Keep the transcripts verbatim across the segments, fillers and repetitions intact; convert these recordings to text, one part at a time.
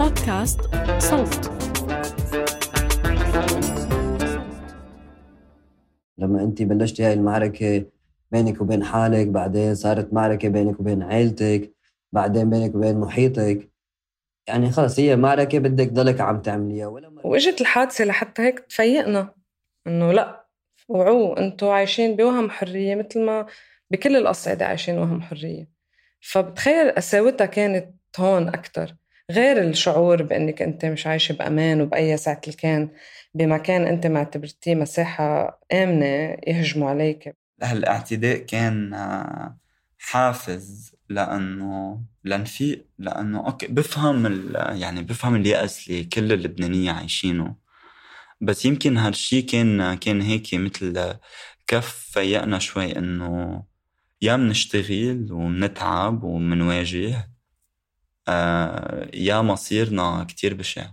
بودكاست صوت. لما انت بلشتي هاي المعركة بينك وبين حالك، بعدين صارت معركة بينك وبين عائلتك، بعدين بينك وبين محيطك، يعني خلص هي معركة بدك ضلك عم تعمليها. واجت الحادثة لحتى هيك تفيقنا انه لا، وعوا انتوا عايشين بوهم حرية مثل ما بكل الأصعدة عايشين وهم حرية. فبتخيل قساوتها كانت هون أكتر، غير الشعور بأنك أنت مش عايشة بأمان وبأي ساعة كان بمكان أنت معتبرتيه مساحة آمنة يهجموا عليك. هالاعتداء كان حافز لأنه لنفيق، لأنه أوكي بفهم يعني بفهم اليأس اللي كل اللبنانية عايشينه، بس يمكن هالشي كان كان هيك مثل كف فيقنا شوي إنه يا منشتغل ومنتعب ومنواجه، آه يا مصيرنا كتير بشع،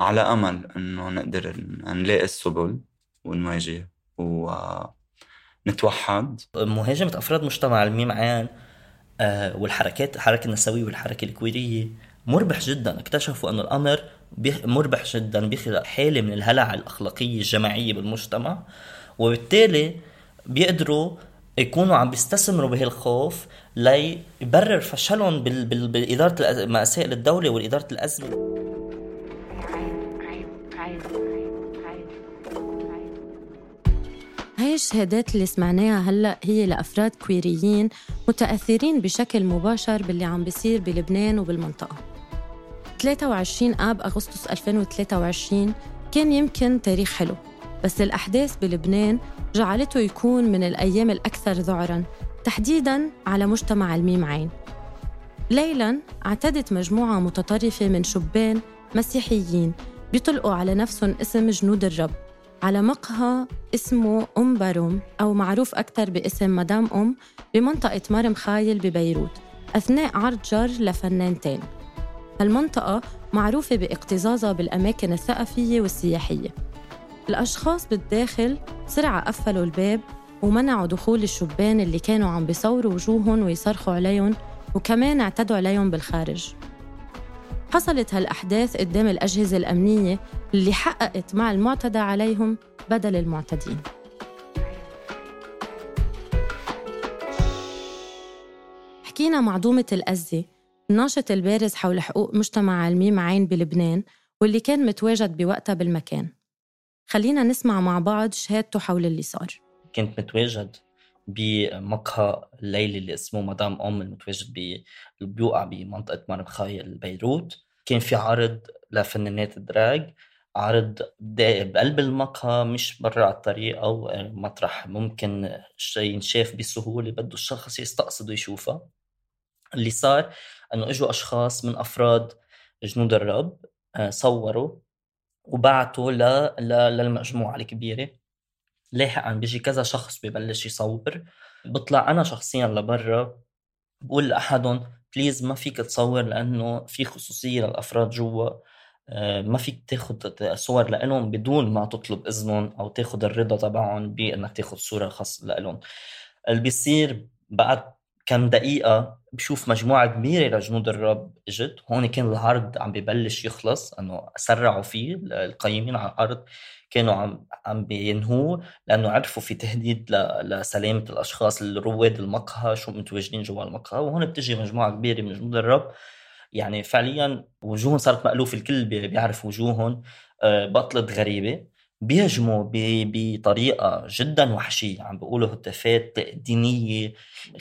على أمل إنه نقدر نلاقي السبل ونواجه ونتوحد. مهاجمة أفراد مجتمع الميم-عين آه والحركات، الحركة النسوية والحركة الكويرية، مربح جدا. اكتشفوا أن الأمر مربح جدا، بيخلق حالة من الهلع الأخلاقية الجماعية بالمجتمع، وبالتالي بيقدروا يكونوا عم بيستثمروا بهالخوف لي يبرر فشلهم بال... بال... بالإدارة مسائل الدولة والإدارة الأزمة. هاي الشهادات اللي سمعناها هلأ هي لأفراد كويريين متأثرين بشكل مباشر باللي عم بيصير بلبنان وبالمنطقة. ثلاثة وعشرين آب أغسطس ألفين وثلاثة وعشرين كان يمكن تاريخ حلو، بس الأحداث بلبنان جعلته يكون من الأيام الأكثر ذعراً، تحديداً على مجتمع الميم عين. ليلاً اعتدت مجموعة متطرفة من شبان مسيحيين بيطلقوا على نفسهم اسم جنود الرب على مقهى اسمه أم باروم، أو معروف أكثر باسم مدام أوم، بمنطقة مار مخايل ببيروت، أثناء عرض جر لفنانتين. المنطقة معروفة باقتزازها بالأماكن الثقافية والسياحية. الأشخاص بالداخل سرعة قفلوا الباب ومنعوا دخول الشبان اللي كانوا عم بيصوروا وجوههم ويصرخوا عليهم، وكمان اعتدوا عليهم بالخارج. حصلت هالأحداث قدام الأجهزة الأمنية اللي حققت مع المعتدى عليهم بدل المعتدين. حكينا معضومة الأزة، الناشط البارز حول حقوق مجتمع الميم عين بلبنان واللي كان متواجد بوقتها بالمكان. خلينا نسمع مع بعض شهادته حول اللي صار. كنت متواجد بمقهى الليلي اللي اسمه مدام أوم، المتواجد بيوقع بمنطقة مار مخايل بيروت. كان في عرض لفنانات الدراغ، عرض بقلب المقهى مش برا على الطريق أو مطرح ممكن شيء ينشاف بسهولة، بده الشخص يستقصد ويشوفه. اللي صار أنه إجوا أشخاص من أفراد جنود الرب، صوروا وبعتوا للمجموعة الكبيرة. لاحقاً بيجي كذا شخص ببلش يصور، بطلع أنا شخصياً لبرا بقول لأحدهم بليز ما فيك تصور لأنه في خصوصية للأفراد جوا، ما فيك تاخد صور لألهم بدون ما تطلب إذنهم أو تاخد الرضا تبعهم بأنك تاخد صورة خاصة لألهم. اللي بيصير بعد كم دقيقة بشوف مجموعة كبيرة لجنود الرب اجت. هون كان العرض عم ببلش يخلص، انه سرعوا فيه القايمين على الارض، كانوا عم عم بينهوه لانه عرفوا في تهديد لسلامة الاشخاص الرواد المقهى شو متواجدين جوا المقهى. وهون بتجي مجموعة كبيرة من جنود الرب، يعني فعليا وجوههم صارت مألوف، الكل بيعرف وجوههم، بطلت غريبة، بيهجموا بطريقة جدا وحشية، عم بيقولوا هتافات دينية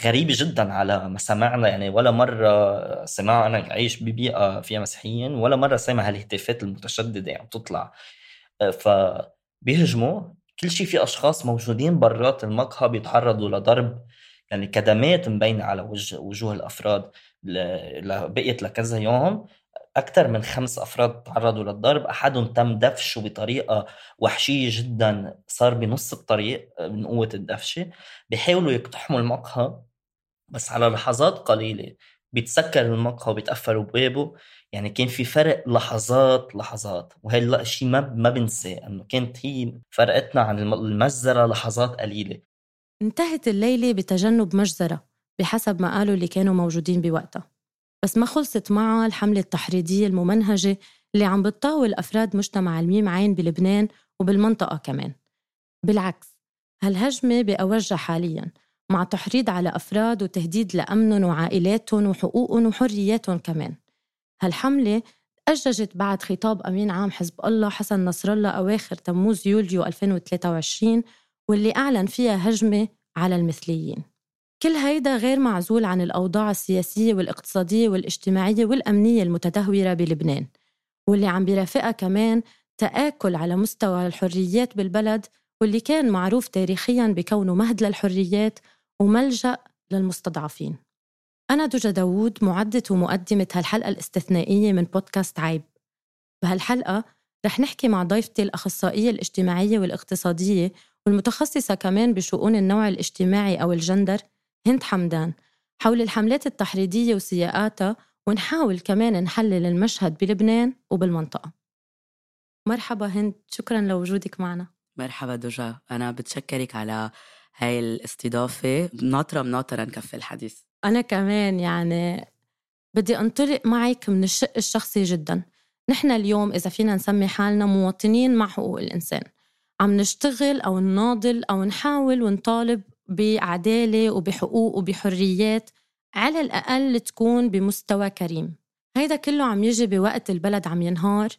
غريبة جدا على ما سمعنا. يعني ولا مرة سمع أنا عايش ببيئة فيها مسيحيين، ولا مرة سمع هالهتافات المتشددة عم يعني تطلع. فبيهجموا كل شيء، في أشخاص موجودين برات المقهى بيتعرضوا لضرب، يعني كدمات مبينة على وجه وجوه الأفراد. بقيت لكذا يوم أكثر من خمس أفراد تعرضوا للضرب، أحدهم تم دفشه بطريقة وحشية جداً، صار بنص الطريق من قوة الدفشة. بيحاولوا يقتحموا المقهى، بس على لحظات قليلة بيتسكر المقهى وبيتقفلوا بوابه. يعني كان في فرق لحظات لحظات، وهي الشيء ما ما بنسى، أنه كانت هي فرقتنا عن المجزرة لحظات قليلة. انتهت الليلة بتجنب مجزرة بحسب ما قالوا اللي كانوا موجودين بوقتها، بس ما خلصت معها الحملة التحريضية الممنهجة اللي عم بتطاول أفراد مجتمع الميم عين بلبنان وبالمنطقة كمان. بالعكس، هالهجمة بأوجه حالياً مع تحريض على أفراد وتهديد لأمنهم وعائلاتهم وحقوقهم وحرياتهم كمان. هالحملة أججت بعد خطاب أمين عام حزب الله حسن نصر الله أواخر تموز يوليو ألفين وثلاثة وعشرين، واللي أعلن فيها هجمة على المثليين. كل هيدا غير معزول عن الأوضاع السياسية والاقتصادية والاجتماعية والأمنية المتدهورة بلبنان، واللي عم بيرافقها كمان تآكل على مستوى الحريات بالبلد، واللي كان معروف تاريخياً بكونه مهد للحريات وملجأ للمستضعفين. أنا دجة داود، معدة ومقدمة هالحلقة الاستثنائية من بودكاست عيب. بهالحلقة رح نحكي مع ضيفتي الأخصائية الاجتماعية والاقتصادية والمتخصصة كمان بشؤون النوع الاجتماعي أو الجندر هند حمدان حول الحملات التحريضية وسياقاتها، ونحاول كمان نحلل المشهد بلبنان وبالمنطقة. مرحبا هند، شكراً لوجودك معنا. مرحبا دجا، أنا بتشكرك على هاي الاستضافة، ناطرة مناطرة نكفي الحديث. أنا كمان يعني بدي أنطلق معك من الشق الشخصي جداً. نحن اليوم إذا فينا نسمي حالنا مواطنين مع حقوق الإنسان، عم نشتغل أو نناضل أو نحاول ونطالب بعدالة وبحقوق وبحريات على الأقل تكون بمستوى كريم. هيدا كله عم يجي بوقت البلد عم ينهار.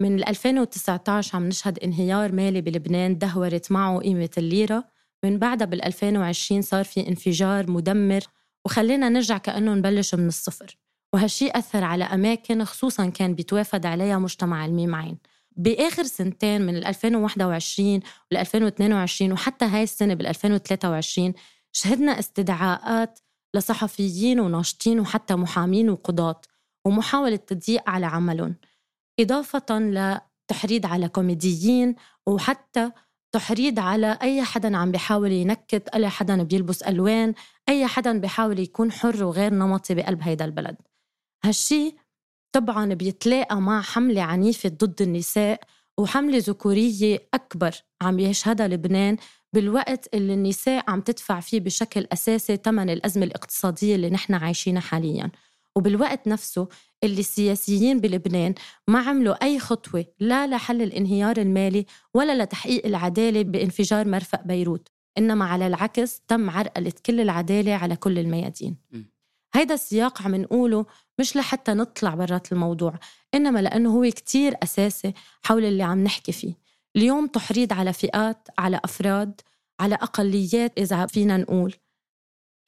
من ألفين وتسعة عشر عم نشهد انهيار مالي بلبنان دهورت معه قيمة الليرة، من بعدها بال2020 صار في انفجار مدمر وخلينا نرجع كأنه نبلش من الصفر. وهالشي أثر على أماكن خصوصاً كان بيتوافد عليها مجتمع الميم عين. بآخر سنتين من ألفين وواحد وعشرين وألفين واثنين وعشرين وحتى هاي السنة بال2023 شهدنا استدعاءات لصحفيين وناشطين وحتى محامين وقضاة ومحاولة تضييق على عملهم، إضافة لتحريض على كوميديين وحتى تحريض على أي حدا عم بيحاول ينكت، أي حدا بيلبس ألوان، أي حدا بيحاول يكون حر وغير نمطي بقلب هيدا البلد. هالشي طبعاً بيتلاقى مع حملة عنيفة ضد النساء وحملة ذكورية أكبر عم يشهدها لبنان بالوقت اللي النساء عم تدفع فيه بشكل أساسي ثمن الأزمة الاقتصادية اللي نحن عايشينها حالياً، وبالوقت نفسه اللي السياسيين بلبنان ما عملوا أي خطوة لا لحل الانهيار المالي ولا لتحقيق العدالة بانفجار مرفأ بيروت، إنما على العكس تم عرقلة كل العدالة على كل الميادين. هيدا السياق عم نقوله مش لحتى نطلع برات الموضوع، إنما لأنه هو كتير أساسي حول اللي عم نحكي فيه اليوم. تحريض على فئات، على أفراد، على أقليات إذا فينا نقول،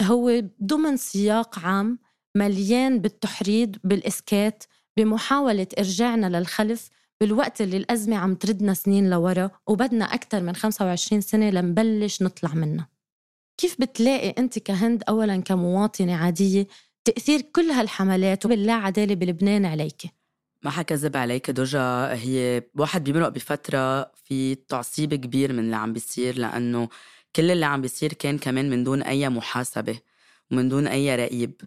هو ضمن سياق عام مليان بالتحريض، بالإسكات، بمحاولة إرجاعنا للخلف بالوقت اللي الأزمة عم تردنا سنين لورا وبدنا أكتر من خمسة وعشرين سنة لنبلش نطلع منها. كيف بتلاقي أنت كهند أولاً كمواطنة عادية تأثير كل هالحملات وباللا عدالة بلبنان عليك؟ ما حكذب عليك دجا، هي واحد بيمرق بفترة في تعصيب كبير من اللي عم بيصير، لأنه كل اللي عم بيصير كان كمان من دون أي محاسبة ومن دون أي رقيب.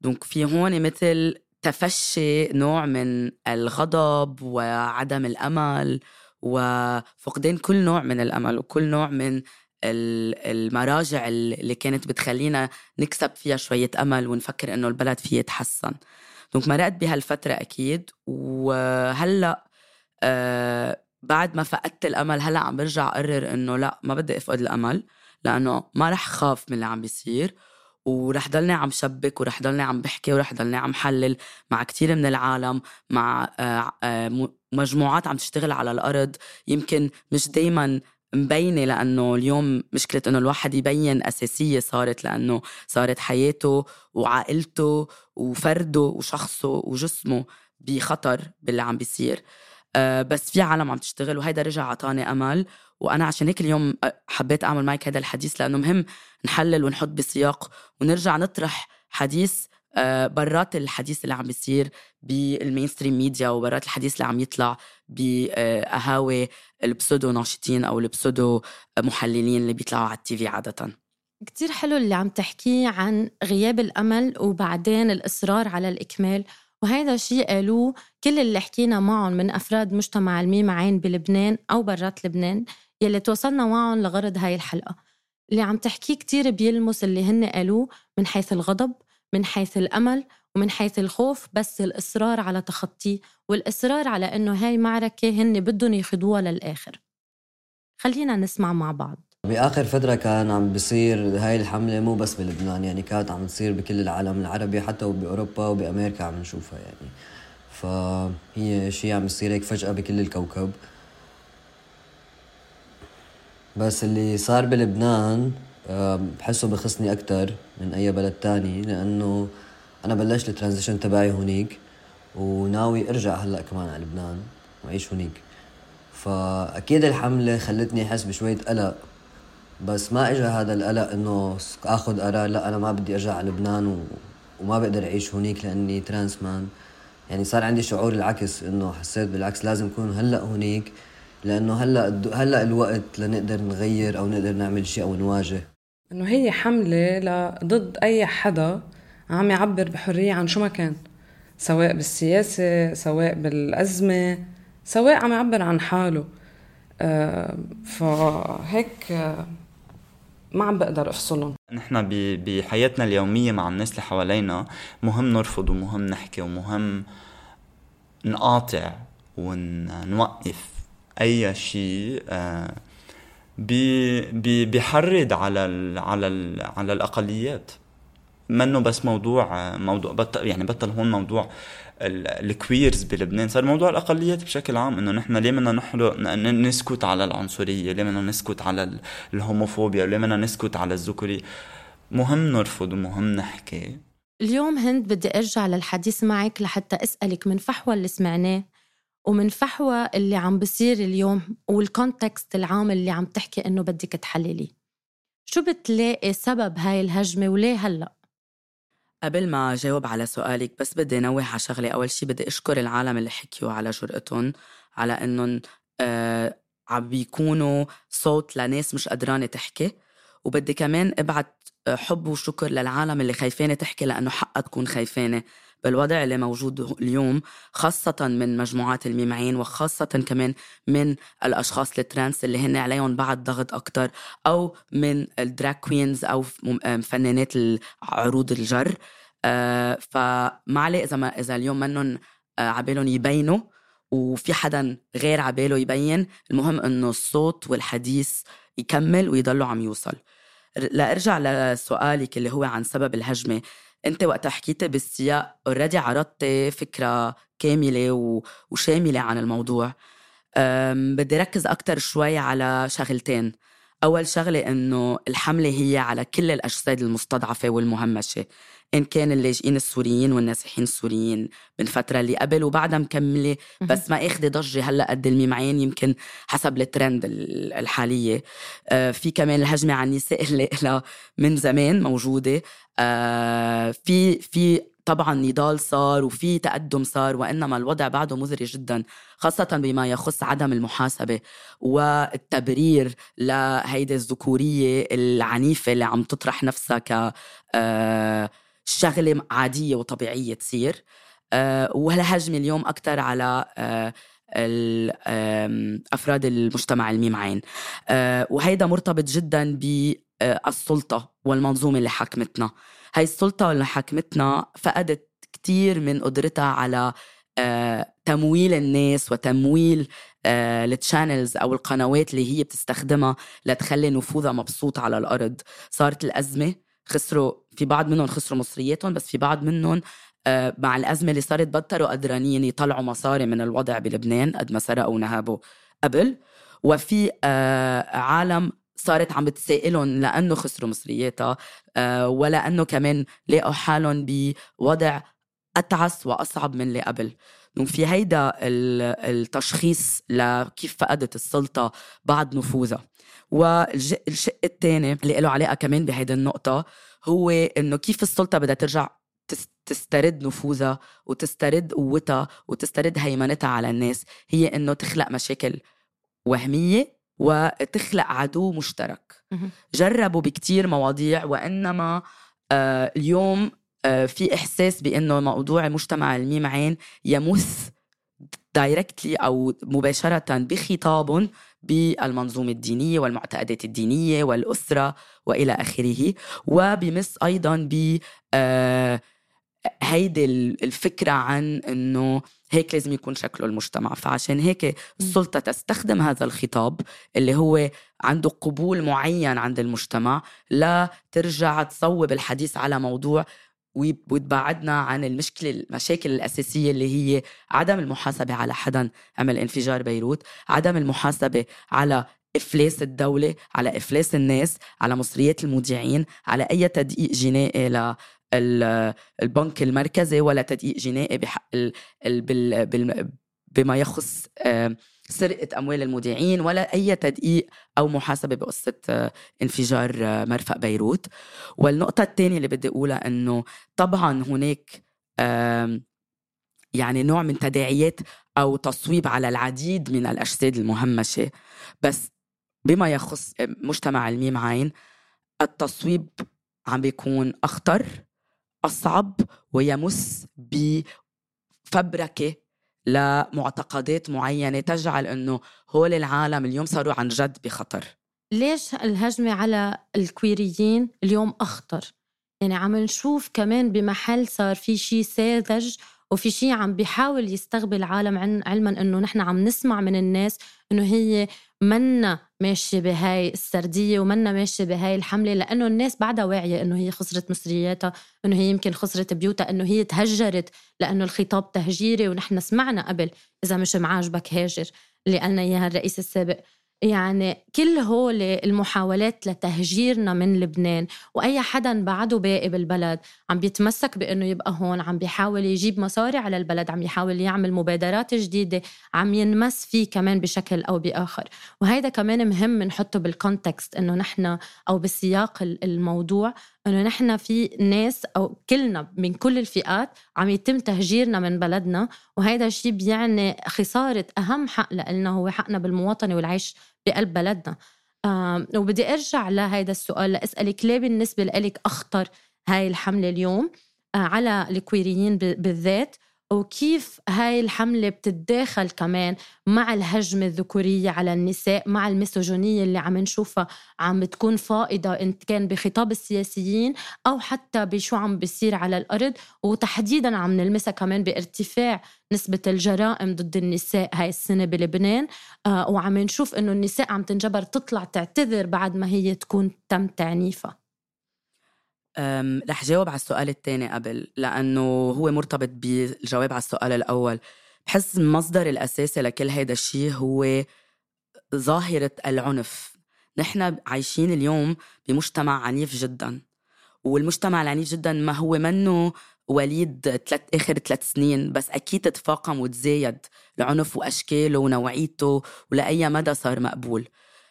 دونك في هون مثل تفشي نوع من الغضب وعدم الأمل وفقدان كل نوع من الأمل وكل نوع من المراجع اللي كانت بتخلينا نكسب فيها شوية أمل ونفكر إنه البلد فيه يتحسن. دونك مرقت بهالفترة أكيد، وهلأ أه بعد ما فقدت الأمل هلأ عم برجع أقرر إنه لا، ما بدي أفقد الأمل، لأنه ما رح خاف من اللي عم بيصير، ورح ضلني عم شبك، ورح ضلني عم بحكي، ورح ضلني عم حلل مع كتير من العالم، مع مجموعات عم تشتغل على الأرض يمكن مش دايماً مبينة، لأنه اليوم مشكلة أنه الواحد يبين أساسية صارت، لأنه صارت حياته وعائلته وفرده وشخصه وجسمه بخطر باللي عم بيصير. أه بس في عالم عم تشتغل، وهيدا رجع عطاني أمل. وأنا عشان هيك اليوم حبيت أعمل معك هذا الحديث، لأنه مهم نحلل ونحط بسياق ونرجع نطرح حديث أه برات الحديث اللي عم بيصير بالمينستريم ميديا، وبرات الحديث اللي عم يطلع بقهاوي البسودو ناشطين أو البسودو محللين اللي بيطلعوا على التيفي عادة. كتير حلو اللي عم تحكيه عن غياب الأمل وبعدين الإصرار على الإكمال، وهذا شيء قالوه كل اللي حكينا معهم من أفراد مجتمع الميم عين بلبنان أو برات لبنان يلي توصلنا معهم لغرض هاي الحلقة. اللي عم تحكيه كتير بيلمس اللي هن قالوه من حيث الغضب، من حيث الأمل، ومن حيث الخوف، بس الإصرار على تخطيه والإصرار على أنه هاي معركة هن بدهم يخدوها للآخر. خلينا نسمع مع بعض. بآخر فترة كان عم بيصير هاي الحملة مو بس بلبنان، يعني كانت عم تصير بكل العالم العربي، حتى وبأوروبا وبأمريكا عم نشوفها يعني. فهي شيء عم بيصير هيك فجأة بكل الكوكب. بس اللي صار بلبنان بحسه بخصني أكتر من أي بلد تاني، لأنه أنا بلشت الترانزيشن تبعي هونيك، وناوي أرجع هلأ كمان على لبنان وعيش هونيك. فأكيد الحملة خلتني أحس بشوية قلق، بس ما إجا هذا القلق إنه أخذ قرار لا أنا ما بدي أرجع على لبنان و... وما بقدر أعيش هونيك لأني ترانس مان. يعني صار عندي شعور العكس، إنه حسيت بالعكس لازم أكون هلأ هونيك، لأنه هلأ هلأ الوقت لنقدر نغير أو نقدر نعمل شيء أو نواجه. إنه هي حملة ضد أي حدا عم يعبر بحرية عن شو ما كان، سواء بالسياسة، سواء بالأزمة، سواء عم يعبر عن حاله. أه فهيك ما عم بقدر أفصلهم. نحن بحياتنا اليومية مع الناس اللي حوالينا مهم نرفض، ومهم نحكي، ومهم نقاطع ونوقف أي شيء أه بيحرض على ال على ال على الأقليات. منه بس موضوع موضوع بطل، يعني بطل هون موضوع الكويرز بلبنان، صار موضوع الأقليات بشكل عام. إنه نحن ليه بدنا نحرق نسكت على العنصرية، ليه بدنا نسكت على الهوموفوبيا، ليه بدنا نسكت على الذكورية. مهم نرفض ومهم نحكي. اليوم هند بدي أرجع للحديث معك لحتى أسألك من فحوى اللي سمعناه ومن فحوى اللي عم بصير اليوم والكونتكست العام اللي عم تحكي إنه بدك تحللي، شو بتلاقي سبب هاي الهجمة وليه هلأ؟ قبل ما جاوب على سؤالك بس بدي نوه على شغلة. أول شي بدي أشكر العالم اللي حكيوا على جرأتهم، على أنهم آه عم بيكونوا صوت لناس مش قدرانة تحكي. وبدي كمان أبعت حب وشكر للعالم اللي خايفانة تحكي، لأنه حقا تكون خايفانة بالوضع اللي موجود اليوم، خاصة من مجموعات الميم-عين، وخاصة كمان من الأشخاص الترانس اللي هن عليهم بعد ضغط أكتر، أو من الدراغ كوينز أو فنانات عروض الجر. آه فمعلي إذا, ما إذا اليوم منهم آه عبالهم يبينوا وفي حدا غير عباله يبين، المهم أنه الصوت والحديث يكمل ويضلوا عم يوصل. لأرجع لسؤالك اللي هو عن سبب الهجمة، أنت وقت حكيت بالسياق أوريدي عرضت فكرة كاملة وشاملة عن الموضوع. بدي ركز أكتر شوي على شغلتين. أول شغلة أنه الحملة هي على كل الأجساد المستضعفة والمهمشة، إن كان اللاجئين السوريين والنازحين السوريين من فترة اللي قبل وبعدها مكملة، بس ما أخذ ضجة هلأ قد الميم-عين يمكن حسب الترند الحالية. آه في كمان الهجمة على النساء اللي لها من زمان موجودة. آه في في طبعا نضال صار وفي تقدم صار، وإنما الوضع بعده مزري جدا، خاصة بما يخص عدم المحاسبة والتبرير لهيدي الذكورية العنيفة اللي عم تطرح نفسها ك آه شغلة عادية وطبيعية تصير. أه وهالهجمة اليوم أكتر على أه أفراد المجتمع الميم عين. وهيدا مرتبط جدا بالسلطة والمنظومة اللي حكمتنا. هاي السلطة اللي حكمتنا فقدت كتير من قدرتها على تمويل الناس وتمويل التشانلز أو القنوات اللي هي بتستخدمها لتخلي نفوذها مبسوط على الأرض. صارت الأزمة، خسروا في بعض منهم خسروا مصرياتهم، بس في بعض منهم مع الأزمة اللي صارت بطلوا قدرانين يطلعوا مصاري من الوضع بلبنان قد ما سرقوا ونهبوا قبل، وفي عالم صارت عم بتسائلهم لأنه خسروا مصرياتها ولا أنه كمان لقوا حالهم بوضع أتعس وأصعب من اللي قبل. في هيدا التشخيص لكيف فقدت السلطة بعد نفوذها. والشق الثاني اللي قالوا عليها كمان بهيدا النقطة هو أنه كيف السلطة بدها ترجع تسترد نفوذها وتسترد قوتها وتسترد هيمنتها على الناس، هي أنه تخلق مشاكل وهمية وتخلق عدو مشترك. جربوا بكتير مواضيع، وإنما آه اليوم آه في إحساس بأنه موضوع مجتمع الميم عين يمث دايركتلي أو مباشرة بخطابهم بالمنظومة الدينية والمعتقدات الدينية والأسرة وإلى آخره، وبمس أيضا ب آه هيدي الفكرة عن أنه هيك لازم يكون شكله المجتمع. فعشان هيك السلطة تستخدم هذا الخطاب اللي هو عنده قبول معين عند المجتمع لا ترجع تصوب الحديث على موضوع وتبعدنا عن المشكلة المشاكل الأساسية اللي هي عدم المحاسبة على حدا عمل انفجار بيروت، عدم المحاسبة على إفلاس الدولة، على إفلاس الناس، على مصريات المودعين، على أي تدقيق جنائي ل البنك المركزي ولا تدقيق جنائي بحق ال ال بال بال بما يخص سرقة أموال المودعين ولا أي تدقيق أو محاسبة بقصة انفجار مرفأ بيروت. والنقطة الثانية اللي بدي أقولها أنه طبعا هناك يعني نوع من تداعيات أو تصويب على العديد من الأجساد المهمشة، بس بما يخص مجتمع الميم عين التصويب عم بيكون أخطر أصعب ويمس بفبركة لمعتقدات معينة تجعل أنه هول العالم اليوم صاروا عن جد بخطر. ليش الهجمة على الكويريين اليوم أخطر؟ يعني عم نشوف كمان بمحل صار في شيء ساذج وفي شيء عم بيحاول يستغبي العالم، عن علما أنه نحن عم نسمع من الناس أنه هي منا ماشية بهاي السردية ومنا ماشية بهاي الحملة، لأنه الناس بعدها واعية أنه هي خسرت مصرياتها، أنه هي يمكن خسرت بيوتها، أنه هي تهجرت، لأنه الخطاب تهجيري. ونحن سمعنا قبل إذا مش معاجبك هاجر اللي قالنا إياها الرئيس السابق. يعني كل هول المحاولات لتهجيرنا من لبنان، وأي حدا بعده باقي بالبلد عم بيتمسك بأنه يبقى هون، عم بيحاول يجيب مصاري على البلد، عم يحاول يعمل مبادرات جديدة، عم ينمس فيه كمان بشكل أو بآخر. وهيدا كمان مهم نحطه بالكونتكست إنه نحن أو بالسياق الموضوع، إنه نحن في ناس أو كلنا من كل الفئات عم يتم تهجيرنا من بلدنا، وهيدا الشيء بيعني خسارة أهم حق لنا هو حقنا بالمواطنة والعيش بقلب بلدنا. آه وبدي أرجع لهيدا السؤال لأسألك ليه بالنسبة لك أخطر هاي الحملة اليوم آه على الكويريين بالذات، وكيف هاي الحملة بتتداخل كمان مع الهجمة الذكورية على النساء، مع الميسوجينية اللي عم نشوفها عم بتكون فائضة إن كان بخطاب السياسيين أو حتى بشو عم بيصير على الأرض، وتحديداً عم نلمسها كمان بارتفاع نسبة الجرائم ضد النساء هاي السنة بلبنان. آه وعم نشوف إنه النساء عم تنجبر تطلع تعتذر بعد ما هي تكون تم تعنيفها. رح جاوب على السؤال الثاني قبل لأنه هو مرتبط بالجواب على السؤال الأول. بحس مصدر الأساسي لكل هيدا الشيء هو ظاهرة العنف. نحن عايشين اليوم بمجتمع عنيف جدا، والمجتمع العنيف جدا ما هو منه وليد تلت آخر ثلاث سنين بس، أكيد تتفاقم وتزايد العنف وأشكاله ونوعيته ولأي مدى صار مقبول.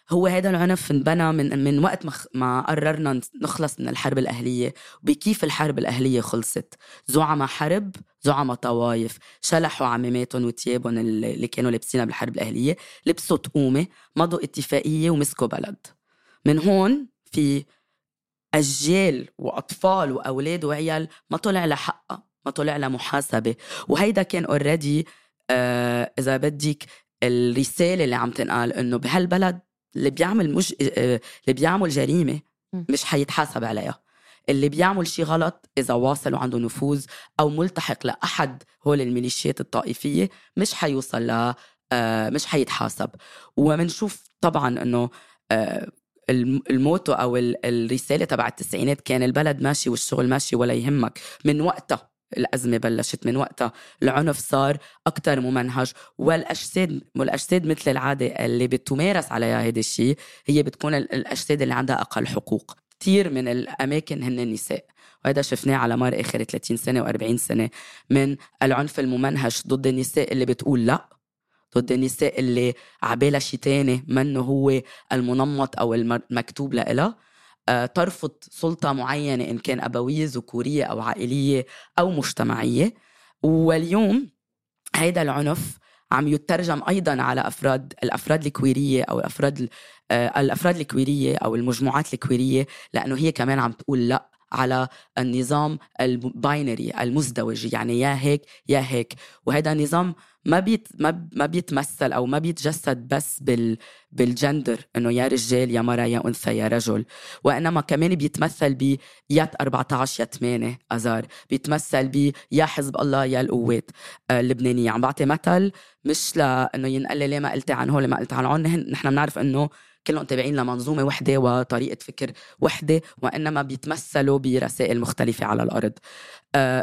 هو هذا العنف انبنى من من وقت ما قررنا نخلص من الحرب الأهلية. وبكيف الحرب الأهلية خلصت؟ زعماء حرب، زعماء طوايف شلحوا عماماتهم وتيابهم اللي كانوا لابسينها بالحرب الأهلية، لبسوا تقومة، مضوا اتفاقية ومسكوا بلد. من هون في أجيال وأطفال وأولاد وعيال ما طلع لحقها، ما طلع لمحاسبة. وهيدا كان already آه إذا بدك الرسالة اللي عم تنقال إنه بهالبلد اللي بيعمل مش آه اللي بيعمل جريمة مش حيتحاسب عليها، اللي بيعمل شي غلط إذا واصل وعنده نفوذ أو ملتحق لأحد هول الميليشيات الطائفية مش حيوصل ل آه مش حيتحاسب. ومنشوف طبعا إنه آه الموتو أو الرسالة تبع التسعينات كان البلد ماشي والشغل ماشي ولا يهمك. من وقتها الأزمة بلشت، من وقتها العنف صار أكتر ممنهج، والأجساد والأجساد مثل العادة اللي بتمارس عليها هيدا الشيء هي بتكون الأجساد اللي عندها أقل حقوق. كتير من الأماكن هن النساء، وهذا شفناه على مر آخر ثلاثين سنة وأربعين سنة من العنف الممنهج ضد النساء اللي بتقول لأ، ضد النساء اللي عبالها شي تاني منه هو المنمط أو المكتوب لإلها. أه ترفض سلطة معينة إن كان أبوية ذكورية أو عائلية أو مجتمعية. واليوم هيدا العنف عم يترجم أيضاً على أفراد الأفراد الكويرية أو الأفراد أه الأفراد الكويرية أو المجموعات الكويرية، لأنه هي كمان عم تقول لأ على النظام الباينري المزدوج، يعني يا هيك يا هيك. وهذا النظام ما بيت ما ما بيتمثل او ما بيتجسد بس بال بالجندر انه يا رجال يا مرأة يا انثى يا رجل، وانما كمان بيتمثل ب يا أربعة عشر يا ثمانية آذار، بيتمثل ب يا حزب الله يا القوات اللبنانية. عم بعطي مثل مش لانه ينقال لي ما قلت عن هول ما قلت عن هون، نحن بنعرف انه كلهم تابعين لمنظومة وحدة وطريقة فكر وحدة، وإنما بيتمثلوا برسائل مختلفة على الأرض.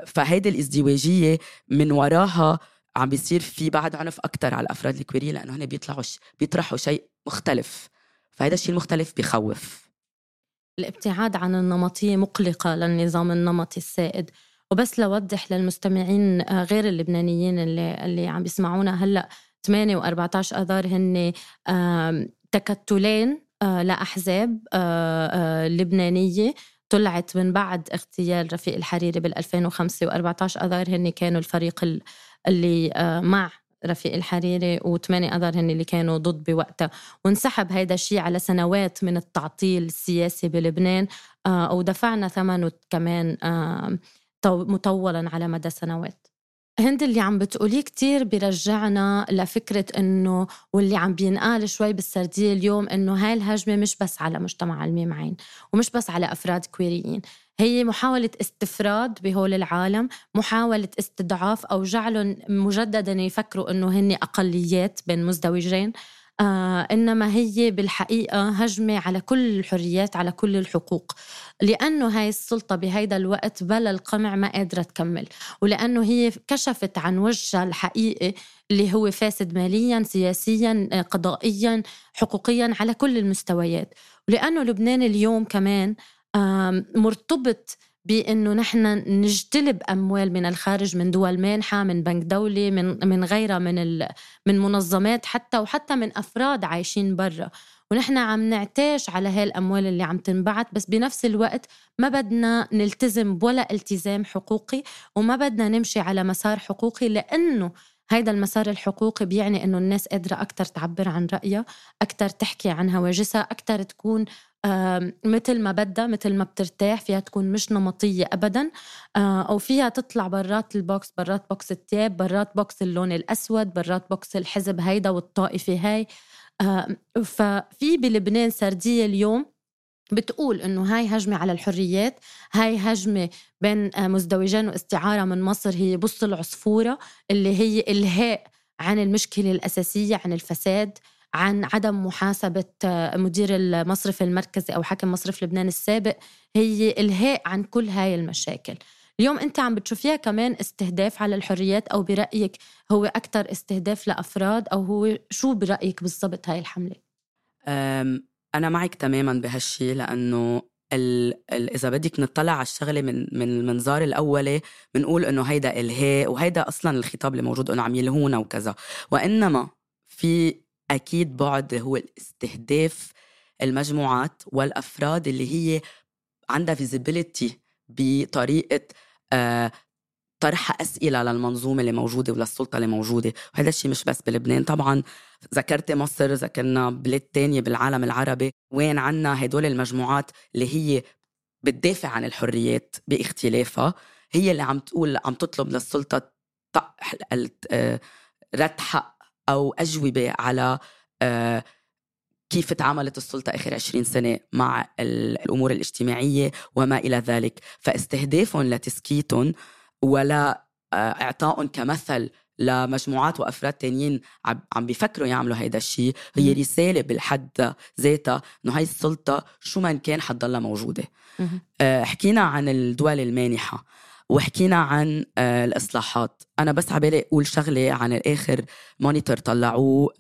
فهيدي الازدواجية من وراها عم بيصير في بعد عنف أكتر على الأفراد الكويرية، لأنه هنا بيطلعوا بيطرحوا شيء مختلف، فهيدا الشيء المختلف بيخوف. الابتعاد عن النمطية مقلقة للنظام النمطي السائد. وبس لوضح للمستمعين غير اللبنانيين اللي, اللي عم بيسمعونا هلأ، ثمانية وأربعة عشر آذار هن تكتلين لأحزاب لبنانية طلعت من بعد اغتيال رفيق الحريري بالألفين وخمسة، وأربعة عشر آذار هن كانوا الفريق اللي مع رفيق الحريري، وثمانية آذار هن اللي كانوا ضد بوقتها. وانسحب هيدا الشيء على سنوات من التعطيل السياسي بلبنان، ودفعنا ثمنه كمان مطولا على مدى سنوات. هند، اللي عم بتقوليه كتير برجعنا لفكرة إنه، واللي عم بينقال شوي بالسردية اليوم، إنه هاي الهجمة مش بس على مجتمع الميم عين ومش بس على أفراد كويريين، هي محاولة استفراد بهول العالم، محاولة استضعاف أو جعلهم مجددا يفكروا إنه هن أقليات بين مزدوجين. آه إنما هي بالحقيقة هجمة على كل الحريات، على كل الحقوق، لأنه هاي السلطة بهيدا الوقت بلا القمع ما قادرة تكمل، ولأنه هي كشفت عن وجهها الحقيقي اللي هو فاسد مالياً، سياسياً، قضائياً، حقوقياً، على كل المستويات. ولأنه لبنان اليوم كمان آه مرتبط بأنه نحن نجتلب أموال من الخارج، من دول مانحة، من بنك دولي، من من غيرها، من ال من منظمات حتى، وحتى من أفراد عايشين برا، ونحن عم نعتاش على هالأموال اللي عم تنبعت. بس بنفس الوقت ما بدنا نلتزم ولا التزام حقوقي، وما بدنا نمشي على مسار حقوقي، لأنه هيدا المسار الحقوقي بيعني أنه الناس قادرة أكتر تعبر عن رأيها، أكتر تحكي عن هواجسها، أكتر تكون آه مثل ما بدها، مثل ما بترتاح، فيها تكون مش نمطية أبداً، آه أو فيها تطلع برات البوكس، برات بوكس التياب، برات بوكس اللون الأسود، برات بوكس الحزب هيدا والطائفة هاي. آه ففي بلبنان سردية اليوم بتقول إنه هاي هجمة على الحريات، هاي هجمة بين مزدوجين، واستعارة من مصر هي بص العصفورة اللي هي إلهاء عن المشكلة الأساسية، عن الفساد، عن عدم محاسبة مدير المصرف المركزي أو حاكم مصرف لبنان السابق، هي إلهاء عن كل هاي المشاكل. اليوم أنت عم بتشوفيها كمان استهداف على الحريات، أو برأيك هو أكتر استهداف لأفراد، أو هو شو برأيك بالضبط هاي الحملة؟ أنا معك تماماً بهالشي، لأنه ال... ال... إذا بدك نطلع على الشغلة من من المنظار الأولي بنقول إنه هيدا إلهاء، وهيدا أصلاً الخطاب اللي موجود إنه عم يلهونا وكذا، وإنما في أكيد بعد هو الاستهداف المجموعات والأفراد اللي هي عندها visibility بطريقة آه طرح أسئلة للمنظومة اللي موجودة وللسلطة اللي موجودة. وهذا الشيء مش بس بلبنان طبعا، ذكرت مصر، ذكرنا بلاد تانية بالعالم العربي وين عنا هدول المجموعات اللي هي بتدافع عن الحريات باختلافها، هي اللي عم تقول عم تطلب للسلطة رد حق أو أجوبة على كيف تعاملت السلطة آخر عشرين سنة مع الأمور الاجتماعية وما إلى ذلك. فاستهدافهم لتسكيتهم ولا إعطاءهم كمثل لمجموعات وأفراد تانيين عم بيفكروا يعملوا هيدا الشيء هي رسالة بالحد ذاتها إنه هاي السلطة شو ما كان حتضلها موجودة. حكينا عن الدول المانحة وحكينا عن الإصلاحات. أنا بس عبالي أقول شغلة عن الآخر مونيتور طلعوه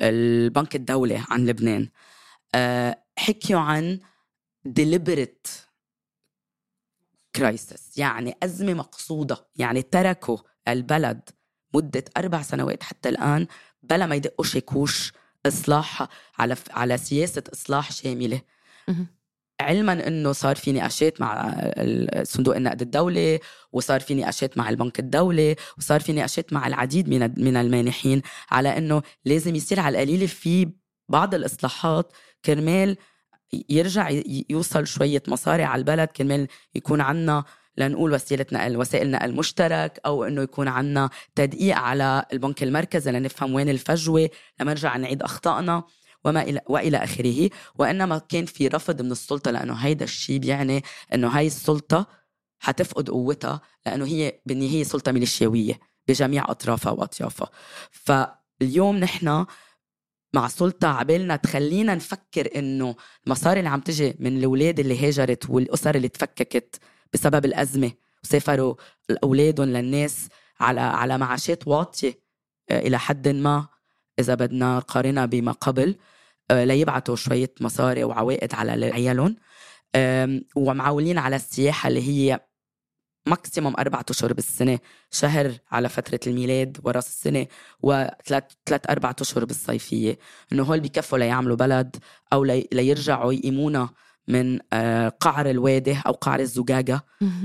البنك الدولي عن لبنان، حكيوا عن deliberate crisis يعني أزمة مقصودة، يعني تركوا البلد مدة أربع سنوات حتى الآن بلا ما يدقوا شيكوش إصلاح على على سياسة إصلاح شاملة. علما أنه صار في نقاشات مع صندوق النقد الدولي وصار في نقاشات مع البنك الدولي وصار في نقاشات مع العديد من من المانحين على أنه لازم يصير على القليل في بعض الإصلاحات كرمال يرجع يوصل شوية مصاري على البلد، كرمال يكون عنا لنقول وسيلة نقل وسائل نقل مشترك أو أنه يكون عنا تدقيق على البنك المركزي لنفهم وين الفجوة لما نرجع نعيد أخطائنا وما إلى وإلى آخره. وإنما كان في رفض من السلطة لأنه هيدا الشيء بيعني أنه هاي السلطة هتفقد قوتها لأنه هي بالنهاية سلطة ميليشياوية بجميع أطرافها وأطيافها. فاليوم نحن مع سلطة عبالنا تخلينا نفكر أنه المصاري اللي عم تجي من الأولاد اللي هاجرت والأسر اللي تفككت بسبب الأزمة وسافروا أولادهم للناس على على معاشات واطية إلى حد ما إذا بدنا نقارنها بما قبل، ليبعتوا شوية مصاري وعوائد على عيالهم، ومعولين على السياحة اللي هي ماكسيموم أربعة أشهر بالسنة، شهر على فترة الميلاد وراس السنة وثلاث ثلاث أربعة أشهر بالصيفية، إنه هول بيكفوا ليعملوا بلد أو ليرجعوا يقيمونا من قعر الواده أو قعر الزجاجة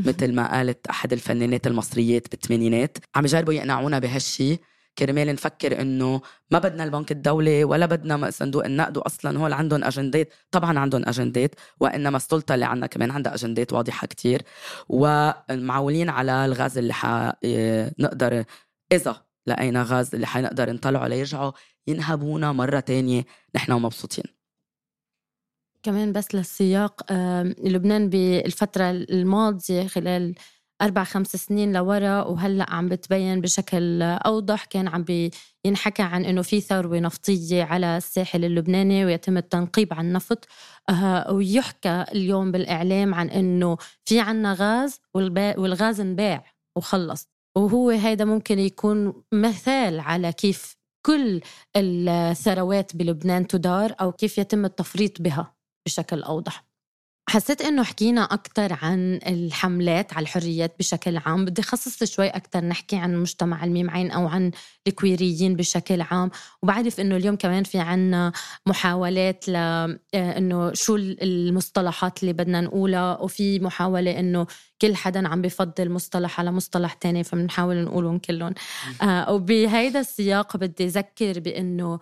مثل ما قالت أحد الفنانات المصريات بالثمانينات. عم يجربوا يقنعونا بهالشي كرمال نفكر إنه ما بدنا البنك الدولي ولا بدنا صندوق النقد، وأصلاً هول عندهم أجندات، طبعاً عندهم أجندات، وإنما السلطة اللي عنا كمان عندها أجندات واضحة كتير، ومعولين على الغاز اللي حنقدر إذا لقينا غاز اللي حنقدر نطلعه ليرجعوا ينهبونا مرة تانية نحن ومبسوطين. كمان بس للسياق، لبنان بالفترة الماضية خلال أربع خمس سنين لورا وهلأ عم بتبين بشكل أوضح، كان عم بينحكى عن أنه في ثروة نفطية على الساحل اللبناني ويتم التنقيب عن النفط، ويحكى اليوم بالإعلام عن أنه في عنا غاز والغاز انباع وخلص، وهو هيدا ممكن يكون مثال على كيف كل الثروات بلبنان تدار أو كيف يتم التفريط بها بشكل أوضح. حسيت إنه حكينا أكتر عن الحملات على الحريات بشكل عام، بدي خصص شوي أكتر نحكي عن مجتمع الميم عين أو عن الكويريين بشكل عام، وبعرف إنه اليوم كمان في عنا محاولات لإنه شو المصطلحات اللي بدنا نقولها، وفي محاولة إنه كل حدا عم بفضل مصطلح على مصطلح تاني فبنحاول نقولهم كلهم. وبهيدا السياق بدي أذكر بإنه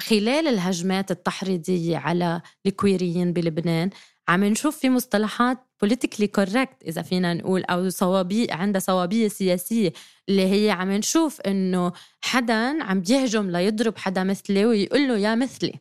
خلال الهجمات التحريضية على الكويريين بلبنان عم نشوف في مصطلحات politically correct إذا فينا نقول، أو صوابي عندها صوابية سياسية، اللي هي عم نشوف إنه حدا عم يهجم ليضرب حدا مثلي ويقول له يا مثلي.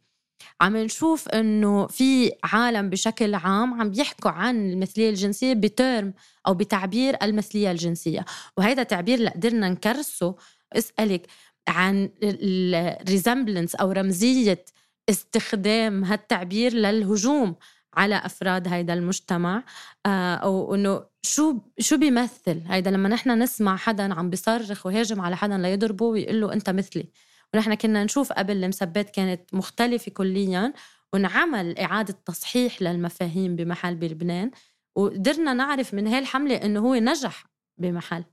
عم نشوف إنه في عالم بشكل عام عم يحكوا عن المثلية الجنسية بترم أو بتعبير المثلية الجنسية، وهذا تعبير لا قدرنا نكرسه. أسألك عن الريزمبلنس أو رمزية استخدام هالتعبير للهجوم على أفراد هيدا المجتمع، أو أنه شو شو بيمثل هيدا لما نحن نسمع حدا عم بيصرخ وهاجم على حدا ليضربه ويقول له أنت مثلي. ونحن كنا نشوف قبل المسبات كانت مختلفة كلياً، ونعمل إعادة تصحيح للمفاهيم بمحل بلبنان، وقدرنا نعرف من هاي الحملة أنه هو نجح بمحل